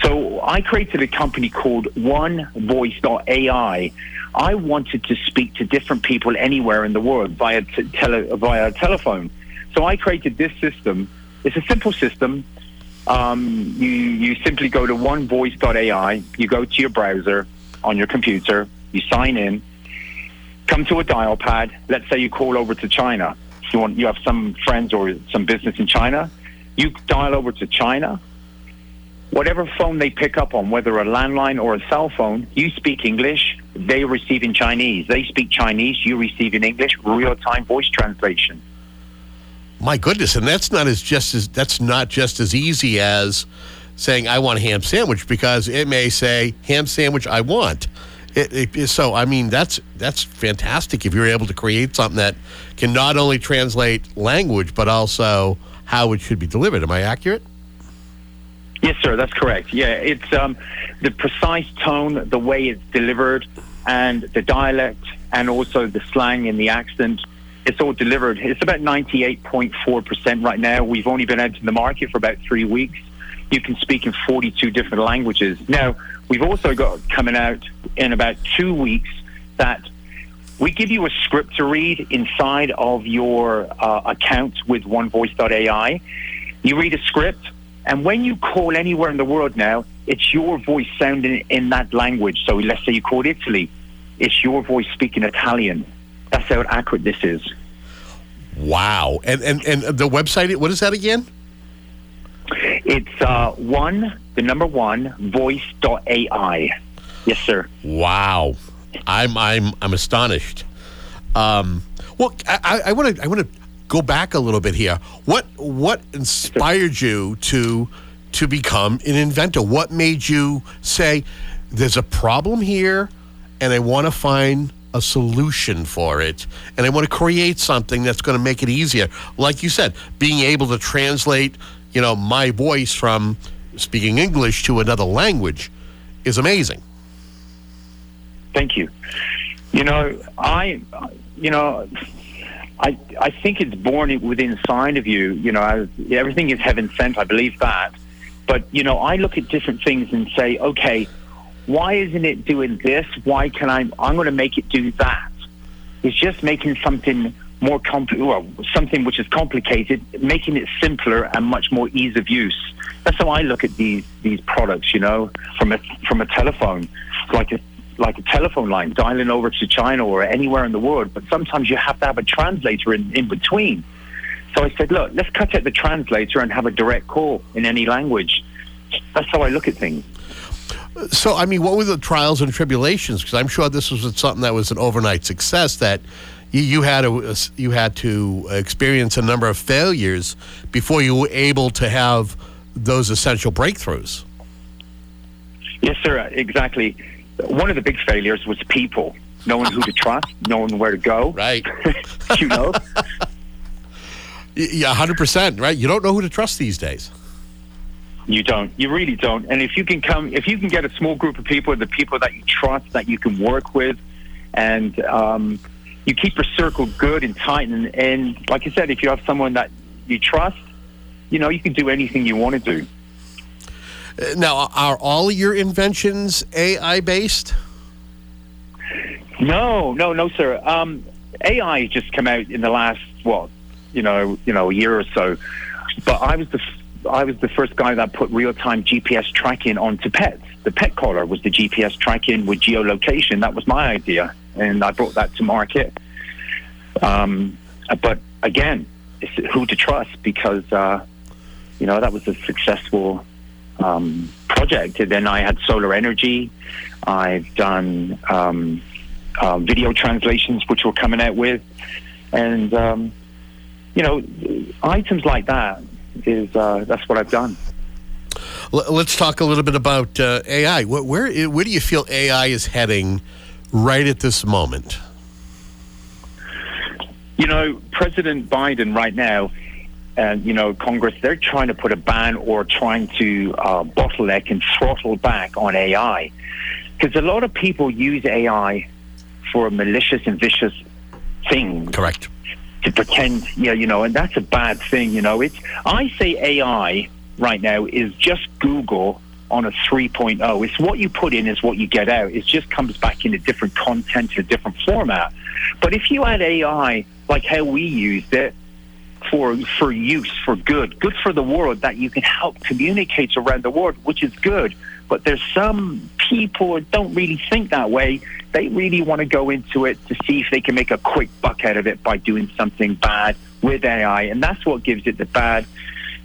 So I created a company called one voice dot A I. I wanted to speak to different people anywhere in the world via, t- tele- via telephone. So I created this system. It's a simple system. Um, you, you simply go to one voice dot A I. You go to your browser on your computer. You sign in. Come to a dial pad. Let's say you call over to China. If you want, you have some friends or some business in China. You dial over to China. Whatever phone they pick up on, whether a landline or a cell phone, you speak English, they receive in Chinese. They speak Chinese, you receive in English, real-time voice translation. My goodness, and that's not as just as that's not just as easy as saying I want a ham sandwich, because it may say ham sandwich I want. It, it, so, I mean, that's that's fantastic if you're able to create something that can not only translate language but also how it should be delivered. Am I accurate? Yes, sir, that's correct. Yeah, it's um, the precise tone, the way it's delivered, and the dialect, and also the slang and the accent. It's all delivered. It's about ninety-eight point four percent right now. We've only been out to the market for about three weeks. You can speak in forty-two different languages. Now, we've also got coming out in about two weeks that we give you a script to read inside of your uh, account with one voice dot A I. You read a script, and when you call anywhere in the world now, it's your voice sounding in that language. So let's say you called Italy. It's your voice speaking Italian. That's how accurate this is. Wow. And and, and the website, what is that again? It's uh, one, the number one, voice dot A I. Yes, sir. Wow. I'm I'm I'm astonished. Um, well, I want to I want to go back a little bit here. What what inspired you to to become an inventor? What made you say there's a problem here, and I want to find a solution for it, and I want to create something that's going to make it easier? Like you said, being able to translate, you know, my voice from speaking English to another language is amazing. Thank you. You know, I, you know, I, I think it's born within inside of you. You know, everything is heaven sent. I believe that. But, you know, I look at different things and say, okay, why isn't it doing this? Why can I? I'm going to make it do that. It's just making something more compli- well, something which is complicated, making it simpler and much more ease of use. That's how I look at these these products. You know, from a from a telephone, like a like a telephone line, dialing over to China or anywhere in the world. But sometimes you have to have a translator in, in between. So I said, look, let's cut out the translator and have a direct call in any language. That's how I look at things. So, I mean, what were the trials and tribulations? Because I'm sure this was something that was an overnight success that you, you had a, you had to experience a number of failures before you were able to have those essential breakthroughs. Yes, sir, exactly. One of the big failures was people, knowing who to trust, knowing where to go. Right. You know? Yeah, one hundred percent, right? You don't know who to trust these days. You don't. You really don't. And if you can come, if you can get a small group of people, the people that you trust, that you can work with, and um, you keep your circle good and tight. And, and like I said, if you have someone that you trust, you know, you can do anything you want to do. Now, are all your inventions A I-based? No, no, no, sir. Um, A I has just come out in the last, what, you know, you know, a year or so. But I was the f- I was the first guy that put real-time G P S tracking onto pets. The pet collar was the G P S tracking with geolocation. That was my idea, and I brought that to market. Um, but again, it's who to trust, because uh, you know, that was a successful um, project. And then I had solar energy. I've done um, uh, video translations, which we're coming out with, and um, you know, items like that. Is uh, that's what I've done. Let's talk a little bit about uh, A I. Where, where where do you feel A I is heading right at this moment? You know, President Biden right now, and uh, you know, Congress, they're trying to put a ban or trying to uh, bottleneck and throttle back on A I, because a lot of people use A I for malicious and vicious things. Correct. To pretend, yeah, you know, and that's a bad thing, you know. It's, I say A I right now is just Google on a three point oh. It's what you put in is what you get out. It just comes back in a different content, in a different format. But if you add A I, like how we used it for for use, for good, good for the world, that you can help communicate around the world, which is good. But there's some people that don't really think that way. They really want to go into it to see if they can make a quick buck out of it by doing something bad with A I. And that's what gives it the bad,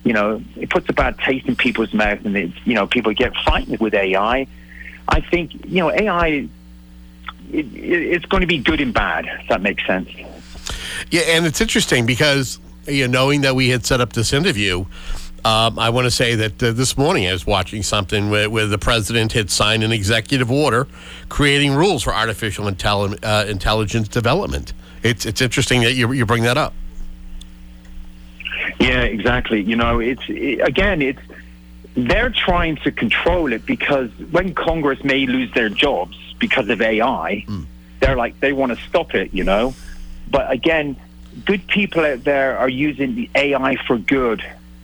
you know, it puts a bad taste in people's mouth, and, it's, you know, people get frightened with A I. I think, you know, A I, it, it's going to be good and bad, if that makes sense. Yeah, and it's interesting because, you know, knowing that we had set up this interview, Um, I want to say that uh, this morning I was watching something where, where the president had signed an executive order creating rules for artificial intelli- uh, intelligence development. It's it's interesting that you you bring that up. Yeah, exactly. You know, it's it, again, it's they're trying to control it, because when Congress may lose their jobs because of A I, mm. they're like, they want to stop it, you know. But again, good people out there are using the A I for good,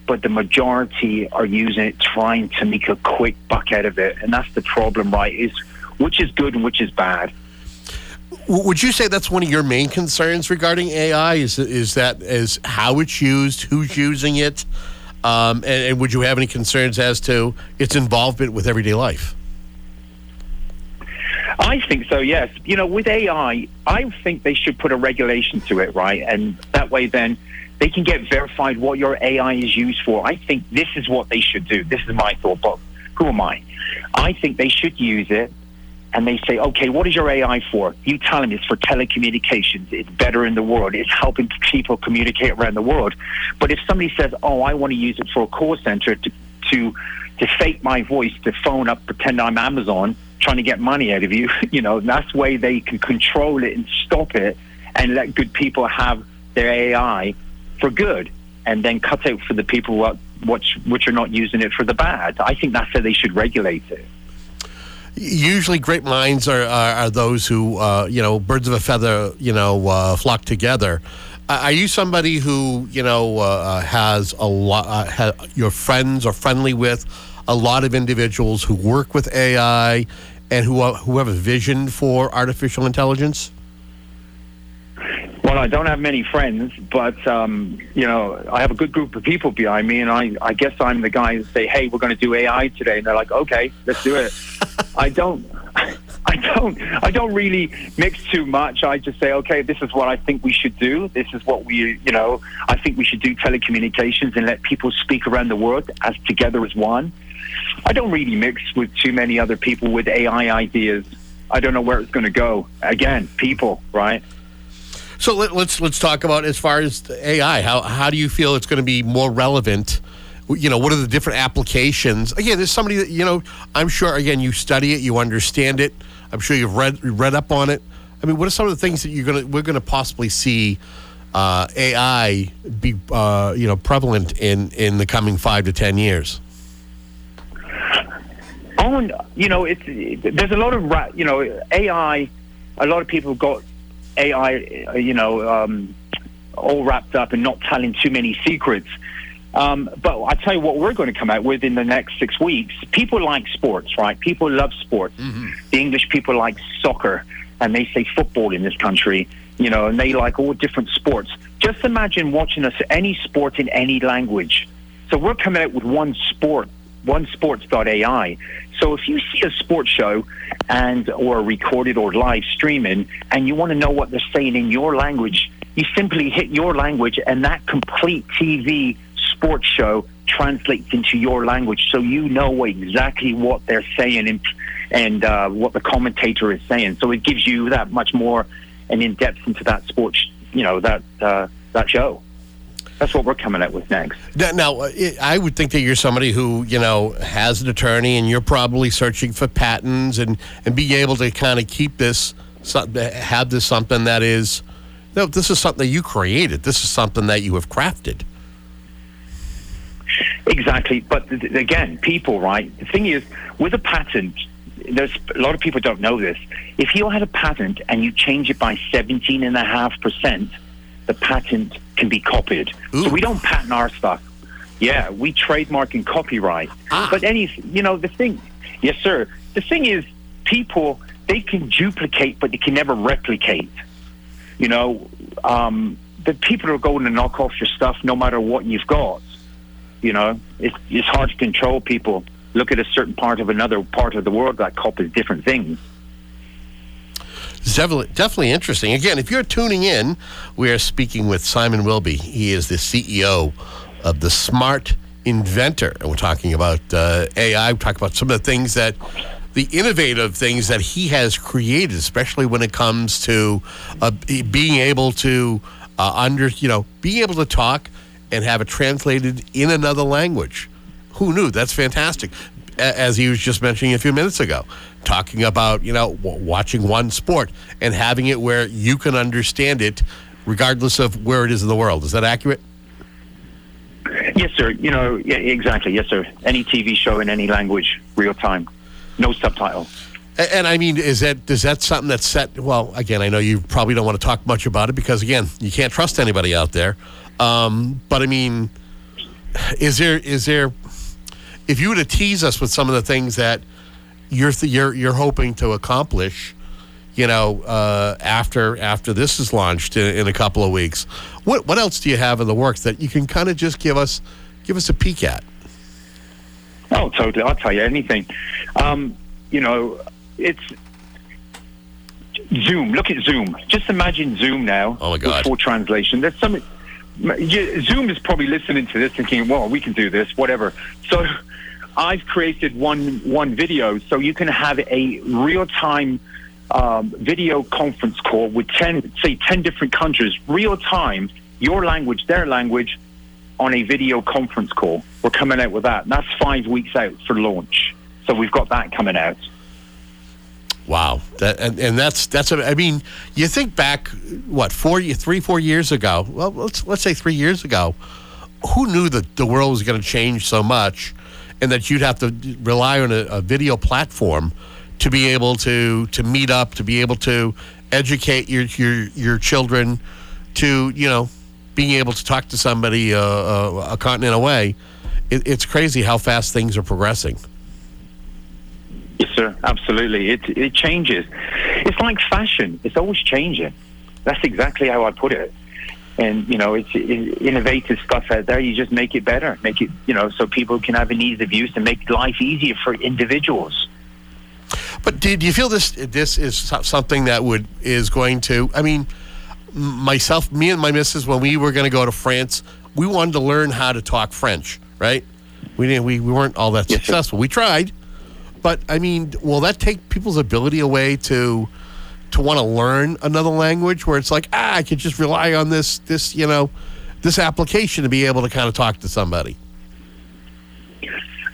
but the majority are using it trying to make a quick buck out of it. And that's the problem, right, is which is good and which is bad. Would you say that's one of your main concerns regarding A I, is is that is how it's used, who's using it, um, and, and would you have any concerns as to its involvement with everyday life? I think so, yes. You know, with A I, I think they should put a regulation to it, right? And that way then they can get verified what your A I is used for. I think this is what they should do. This is my thought, but who am I? I think they should use it, and they say, okay, what is your A I for? You tell them it's for telecommunications. It's better in the world. It's helping people communicate around the world. But if somebody says, oh, I want to use it for a call center to to, to fake my voice, to phone up, pretend I'm Amazon, trying to get money out of you, you know, that's the way they can control it and stop it and let good people have their A I for good, and then cut out for the people what which, which are not using it for the bad. I think that's how they should regulate it. Usually, great minds are are, are those who uh, you know, birds of a feather, you know, uh, flock together. Are you somebody who, you know, uh, has a lot, uh, ha- your friends are friendly with a lot of individuals who work with A I and who, are, who have a vision for artificial intelligence? Well, I don't have many friends, but, um, you know, I have a good group of people behind me, and I, I guess I'm the guy that say, hey, we're going to do A I today. And they're like, okay, let's do it. I don't... I don't I don't really mix too much. I just say, okay, this is what I think we should do. This is what we, you know, I think we should do telecommunications and let people speak around the world as together as one. I don't really mix with too many other people with A I ideas. I don't know where it's going to go. Again, people, right? So let, let's let's talk about as far as A I. How how do you feel it's going to be more relevant? You know, what are the different applications? Again, there's somebody that, you know, I'm sure, again, you study it, you understand it. I'm sure you've read read up on it. I mean, what are some of the things that you're gonna we're gonna possibly see uh, A I be uh, you know prevalent in, in the coming five to ten years? Oh, you know, it's there's a lot of you know A I. A lot of people got A I, you know, um, all wrapped up and not telling too many secrets. Um, but I tell you what we're going to come out with in the next six weeks. People like sports, right? People love sports. Mm-hmm. The English people like soccer, and they say football in this country, you know, and they like all different sports. Just imagine watching us any sport in any language. So we're coming out with one sport, one sports dot A I. So if you see a sports show and or recorded or live streaming, and you want to know what they're saying in your language, you simply hit your language, and that complete T V sports show translates into your language, so you know exactly what they're saying and, and uh, what the commentator is saying. So it gives you that much more an in-depth into that sports, you know, that uh, that show. That's what we're coming out with next. Now, now it, I would think that you're somebody who, you know, has an attorney, and you're probably searching for patents and, and being able to kind of keep this, have this something that is, no, this is something that you created. This is something that you have crafted. Exactly. But th- again, people, right? The thing is, with a patent, there's a lot of people don't know this. If you had a patent and you change it by seventeen point five percent, the patent can be copied. Ooh. So we don't patent our stuff. Yeah, we trademark and copyright. Ah. But any, you know, the thing, yes, sir. The thing is, people, they can duplicate, but they can never replicate. You know, um, the people are going to knock off your stuff no matter what you've got. You know, it's, it's hard to control people. Look at a certain part of another part of the world that copies different things. Definitely, definitely interesting. Again, if you're tuning in, we are speaking with Simon Wilby. He is the C E O of The Smart Inventor. And we're talking about uh, A I. We're talking about some of the things that, the innovative things that he has created, especially when it comes to uh, being able to, uh, under, you know, being able to talk and have it translated in another language. Who knew? That's fantastic. As he was just mentioning a few minutes ago, talking about, you know, watching one sport and having it where you can understand it regardless of where it is in the world. Is that accurate? Yes, sir. You know, yeah, exactly. Yes, sir. Any T V show in any language, real time. No subtitle. And, and I mean, is that, is that something that's set? Well, again, I know you probably don't want to talk much about it because, again, you can't trust anybody out there. Um, but I mean, is there is there? If you were to tease us with some of the things that you're th- you're you're hoping to accomplish, you know, uh, after after this is launched in, in a couple of weeks, what what else do you have in the works that you can kind of just give us give us a peek at? Oh, totally! I'll tell you anything. Um, you know, it's Zoom. Look at Zoom. Just imagine Zoom now. Oh my God! With full translation. There's some. Zoom is probably listening to this thinking, well, we can do this, whatever. So I've created one one video so you can have a real-time um, video conference call with, ten, say, ten different countries, real-time, your language, their language, on a video conference call. We're coming out with that. And that's five weeks out for launch. So we've got that coming out. Wow. That, and, and that's, that's, I mean, you think back, what, four, three, four years ago, well, let's, let's say three years ago, who knew that the world was going to change so much and that you'd have to rely on a, a video platform to be able to, to meet up, to be able to educate your, your, your children to, you know, being able to talk to somebody uh, uh, a continent away, it, it's crazy how fast things are progressing. Yes, sir. Absolutely. It it changes. It's like fashion. It's always changing. That's exactly how I put it. And, you know, it's innovative stuff out there. You just make it better. Make it, you know, so people can have an ease of use and make life easier for individuals. But do you feel this this is something that would is going to, I mean, myself, me and my missus, when we were going to go to France, we wanted to learn how to talk French, right? We didn't. We, we weren't all that yes, successful. Sir. We tried. But, I mean, will that take people's ability away to... to want to learn another language, where it's like, ah, I could just rely on this, this, you know, this application to be able to kind of talk to somebody?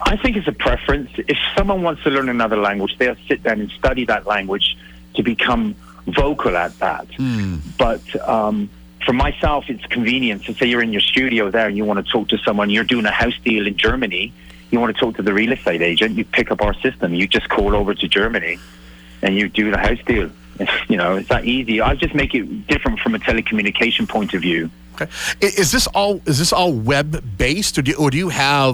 I think it's a preference. If someone wants to learn another language, they'll sit down and study that language to become vocal at that. Mm. But um, for myself, it's convenience. So say you're in your studio there and you want to talk to someone, you're doing a house deal in Germany, you want to talk to the real estate agent, you pick up our system, you just call over to Germany and you do the house deal. You know, it's that easy. I just make it different from a telecommunication point of view. Okay, is this all is this all web based, or do you, or do you have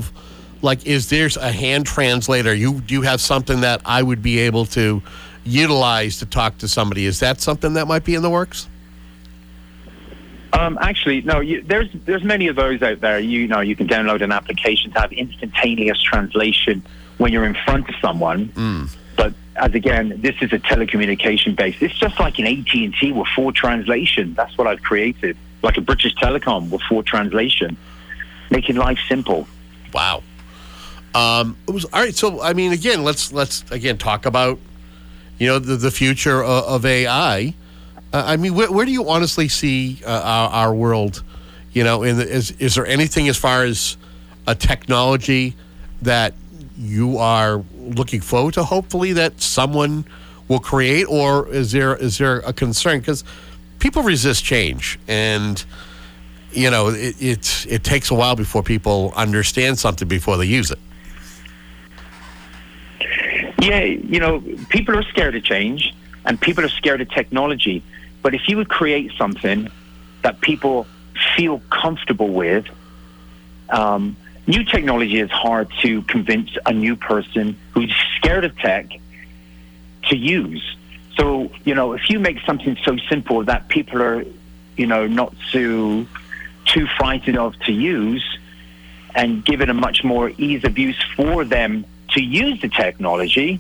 like is there a hand translator? You do you have something that I would be able to utilize to talk to somebody? Is that something that might be in the works? Um, actually, no. You, there's there's many of those out there. You know, you can download an application to have instantaneous translation when you're in front of someone. Mm. But as again, this is a telecommunication base. It's just like an A T and T with four translation. That's what I've created. Like a British Telecom with four translation. Making life simple. Wow. Um, it was, all right. So, I mean, again, let's, let's again, talk about, you know, the, the future of, of A I. Uh, I mean, where, where do you honestly see uh, our, our world, you know, in the, is, is there anything as far as a technology that you are looking forward to, hopefully, that someone will create? Or is there is there a concern? Because people resist change, and, you know, it, it, it takes a while before people understand something before they use it. Yeah, you know, people are scared of change, and people are scared of technology. But if you would create something that people feel comfortable with, um, new technology is hard to convince a new person who's scared of tech to use. So, you know, if you make something so simple that people are, you know, not too, too frightened of to use, and give it a much more ease of use for them to use the technology,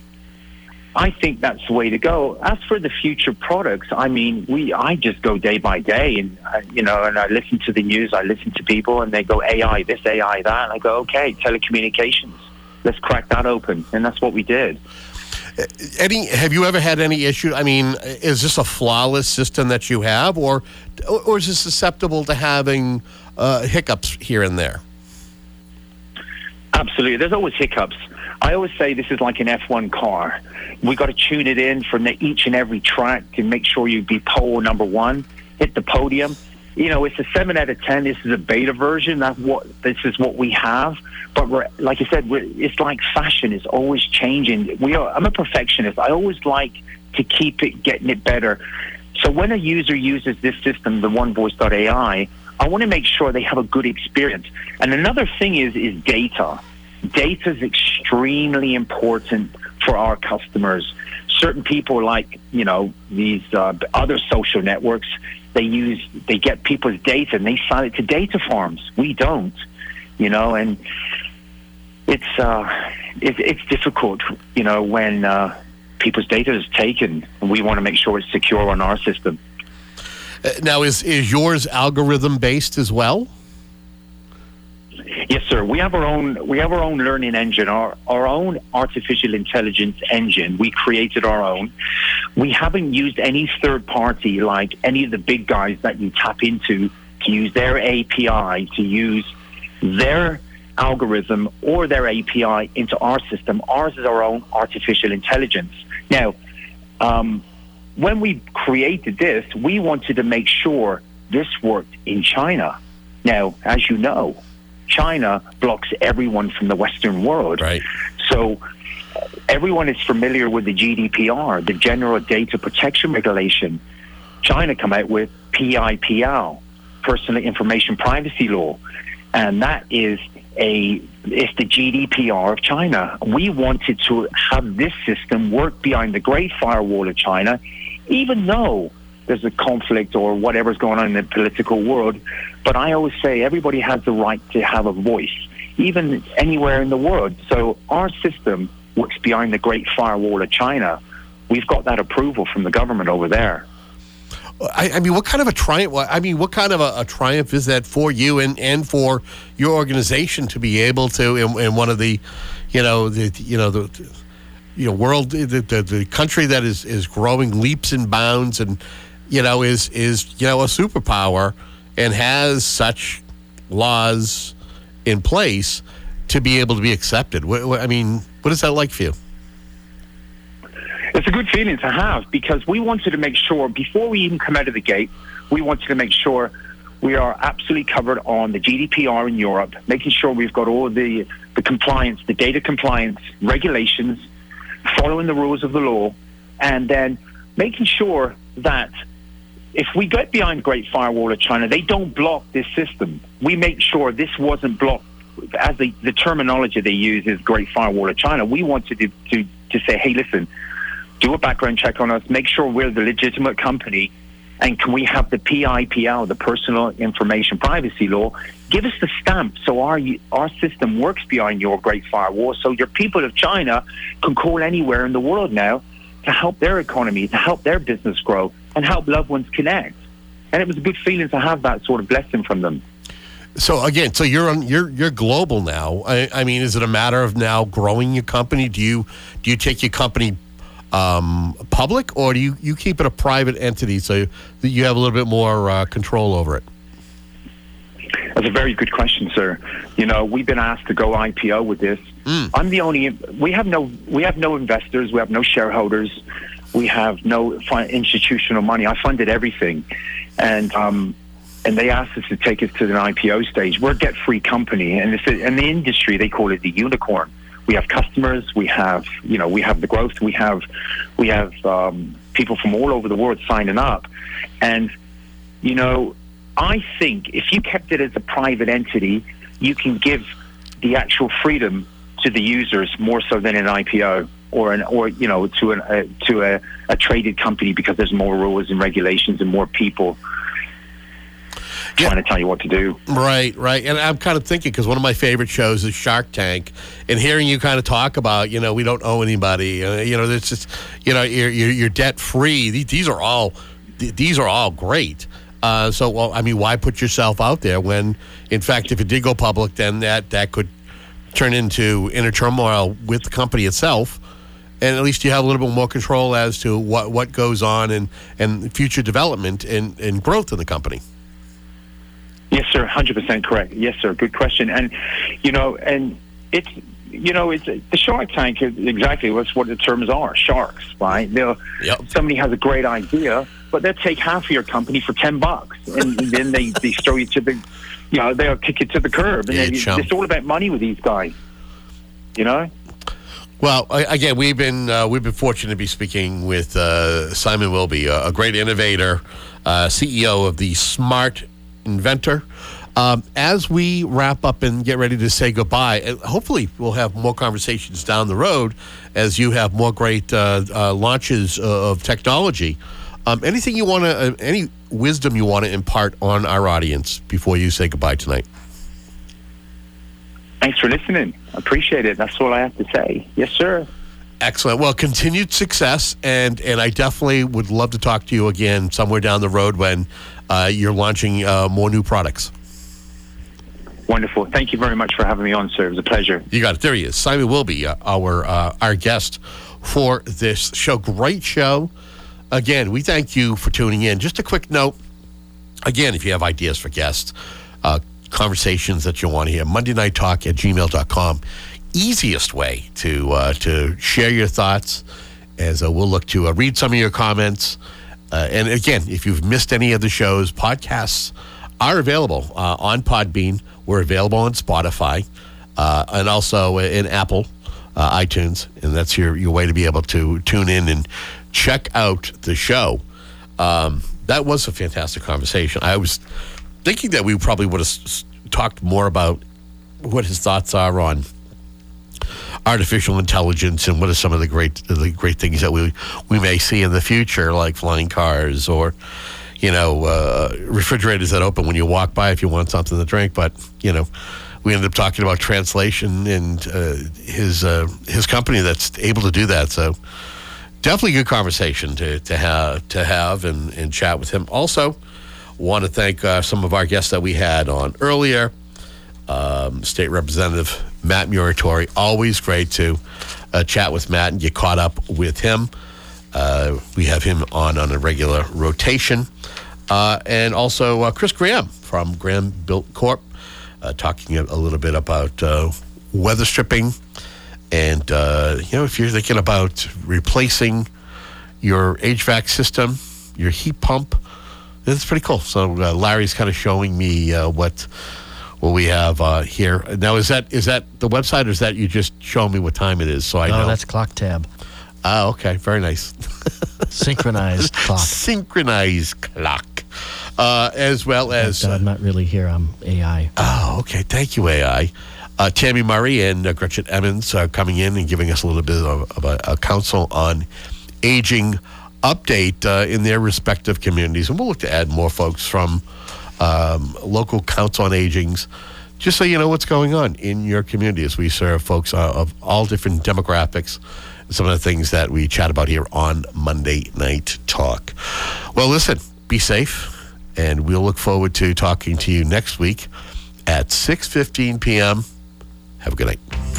I think that's the way to go. As for the future products, I mean, we I just go day by day, and uh, you know, and I listen to the news, I listen to people, and they go A I this, A I that, and I go, okay, telecommunications, let's crack that open, and that's what we did. Any? Have you ever had any issue? I mean, is this a flawless system that you have, or or is it susceptible to having uh, hiccups here and there? Absolutely, there's always hiccups. I always say this is like an F one car. We got to tune it in for each and every track to make sure you be pole number one, hit the podium. You know, it's a seven out of ten. This is a beta version. That's what this is what we have. But we're, like I said, we're, it's like fashion. It's always changing. We are. I'm a perfectionist. I always like to keep it, getting it better. So when a user uses this system, the one voice dot A I, I want to make sure they have a good experience. And another thing is is data. Data is extremely important for our customers. Certain people, like, you know, these uh, other social networks, they use, they get people's data and they sell it to data farms. We don't, you know, and it's uh, it, it's difficult, you know, when uh, people's data is taken, and we want to make sure it's secure on our system. Uh, now, is is yours algorithm based as well? Yes, sir. We have our own. We have our own learning engine, our our own artificial intelligence engine. We created our own. We haven't used any third party, like any of the big guys that you tap into, to use their A P I, to use their algorithm or their A P I into our system. Ours is our own artificial intelligence. Now, um, when we created this, we wanted to make sure this worked in China. Now, as you know, China blocks everyone from the Western world. Right. So everyone is familiar with the G D P R, the General Data Protection Regulation. China come out with P I P L. personal information privacy law, and that is a it's the G D P R of China. We wanted to have this system work behind the great firewall of China, even though there's a conflict or whatever's going on in the political world. But I always say everybody has the right to have a voice, even anywhere in the world. So our system works behind the great firewall of China. We've got that approval from the government over there. I, I mean, what kind of a triumph? I mean, what kind of a, a triumph is that for you and, and for your organization to be able to in, in one of the, you know, the you know the, you know world the, the the country that is is growing leaps and bounds and you know is is you know a superpower and has such laws in place to be able to be accepted. What, what, I mean, what is that like for you? It's a good feeling to have, because we wanted to make sure, before we even come out of the gate, we wanted to make sure we are absolutely covered on the G D P R in Europe, making sure we've got all the, the compliance, the data compliance regulations, following the rules of the law, and then making sure that if we get behind Great Firewall of China, they don't block this system. We make sure this wasn't blocked. As the, the terminology they use is Great Firewall of China, we wanted to, to, to say, hey, listen, do a background check on us, make sure we're the legitimate company, and can we have the P I P L, the Personal Information Privacy Law? Give us the stamp so our our system works behind your great firewall, so your people of China can call anywhere in the world now to help their economy, to help their business grow, and help loved ones connect. And it was a good feeling to have that sort of blessing from them. So again, so you're on, you're you're global now. I, I mean, is it a matter of now growing your company? Do you do you take your company Um, public, or do you, you keep it a private entity so that you have a little bit more uh, control over it? That's a very good question, sir. You know, we've been asked to go I P O with this. Mm. I'm the only. We have no. We have no investors. We have no shareholders. We have no fi- institutional money. I funded everything, and um, and they asked us to take us to an I P O stage. We're a debt-free company, and it's a, in the industry they call it the unicorn. We have customers, we have, you know, we have the growth, we have, we have um, people from all over the world signing up. And, you know, I think if you kept it as a private entity, you can give the actual freedom to the users more so than an I P O or an, or, you know, to an, uh, to a, a traded company, because there's more rules and regulations and more people trying to tell you what to do. Right, right. And I'm kind of thinking, because one of my favorite shows is Shark Tank, and hearing you kind of talk about, you know, we don't owe anybody, uh, you know, there's just, you know, you're, you're debt-free. These are all, these are all great. Uh, so, well, I mean, why put yourself out there when, in fact, if it did go public, then that, that could turn into inner turmoil with the company itself, and at least you have a little bit more control as to what, what goes on and, and future development and, and growth of the company. Yes, sir. one hundred percent correct. Yes, sir. Good question. And, you know, and it's, you know, it's the Shark Tank is exactly what's what the terms are. Sharks, right? They'll, yep. Somebody has a great idea, but they'll take half of your company for ten bucks. And then they, they throw you to the, you know, they'll kick you to the curb. And yeah, then, it's all about money with these guys, you know? Well, again, we've been uh, we've been fortunate to be speaking with uh, Simon Wilby, a great innovator, uh, C E O of the Smart Inventor. Um, as we wrap up and get ready to say goodbye, and hopefully we'll have more conversations down the road as you have more great uh, uh, launches of technology. Um, anything you want to, uh, any wisdom you want to impart on our audience before you say goodbye tonight? Thanks for listening. I appreciate it. That's all I have to say. Yes, sir. Excellent. Well, continued success, and, and I definitely would love to talk to you again somewhere down the road when uh, you're launching uh, more new products. Wonderful. Thank you very much for having me on, sir. It was a pleasure. You got it. There he is. Simon Wilby, uh, our, uh, our guest for this show. Great show. Again, we thank you for tuning in. Just a quick note. Again, if you have ideas for guests, uh, conversations that you want to hear, monday night talk at gmail dot com. Easiest way to uh, to share your thoughts, as uh, we'll look to uh, read some of your comments. Uh, and again, if you've missed any of the shows, podcasts are available uh, on Podbean. We're available on Spotify uh, and also in Apple, uh, iTunes. And that's your, your way to be able to tune in and check out the show. Um, that was a fantastic conversation. I was thinking that we probably would have talked more about what his thoughts are on artificial intelligence and what are some of the great the great things that we we may see in the future, like flying cars or, you know, uh, refrigerators that open when you walk by if you want something to drink. But, you know, we ended up talking about translation and uh, his uh, his company that's able to do that. So definitely good conversation to, to have to have and, and chat with him. Also, want to thank uh, some of our guests that we had on earlier. Um, State Representative Mat Muratore, always great to uh, chat with Matt and get caught up with him. Uh, we have him on on a regular rotation. Uh, and also uh, Chris Graham from Graham Built Corp, uh, talking a, a little bit about uh, weather stripping. And, uh, you know, if you're thinking about replacing your H V A C system, your heat pump, it's pretty cool. So uh, Larry's kind of showing me uh, what what we have uh, here. Now, is that is that the website, or is that you just show me what time it is so I oh, know? Oh, that's Clock Tab. Oh, okay. Very nice. Synchronized clock. Synchronized clock. Uh, as well as... I'm not really here. I'm A I. Oh, okay. Thank you, A I. Uh, Tammy Murray and uh, Gretchen Emmets are coming in and giving us a little bit of, of a, a counsel on aging update uh, in their respective communities. And we'll look to add more folks from um, local counts on agings, just so you know what's going on in your community as we serve folks uh, of all different demographics. Some of the things that we chat about here on Monday Night Talk. Well, listen, be safe, and we'll look forward to talking to you next week at six fifteen p.m. Have a good night.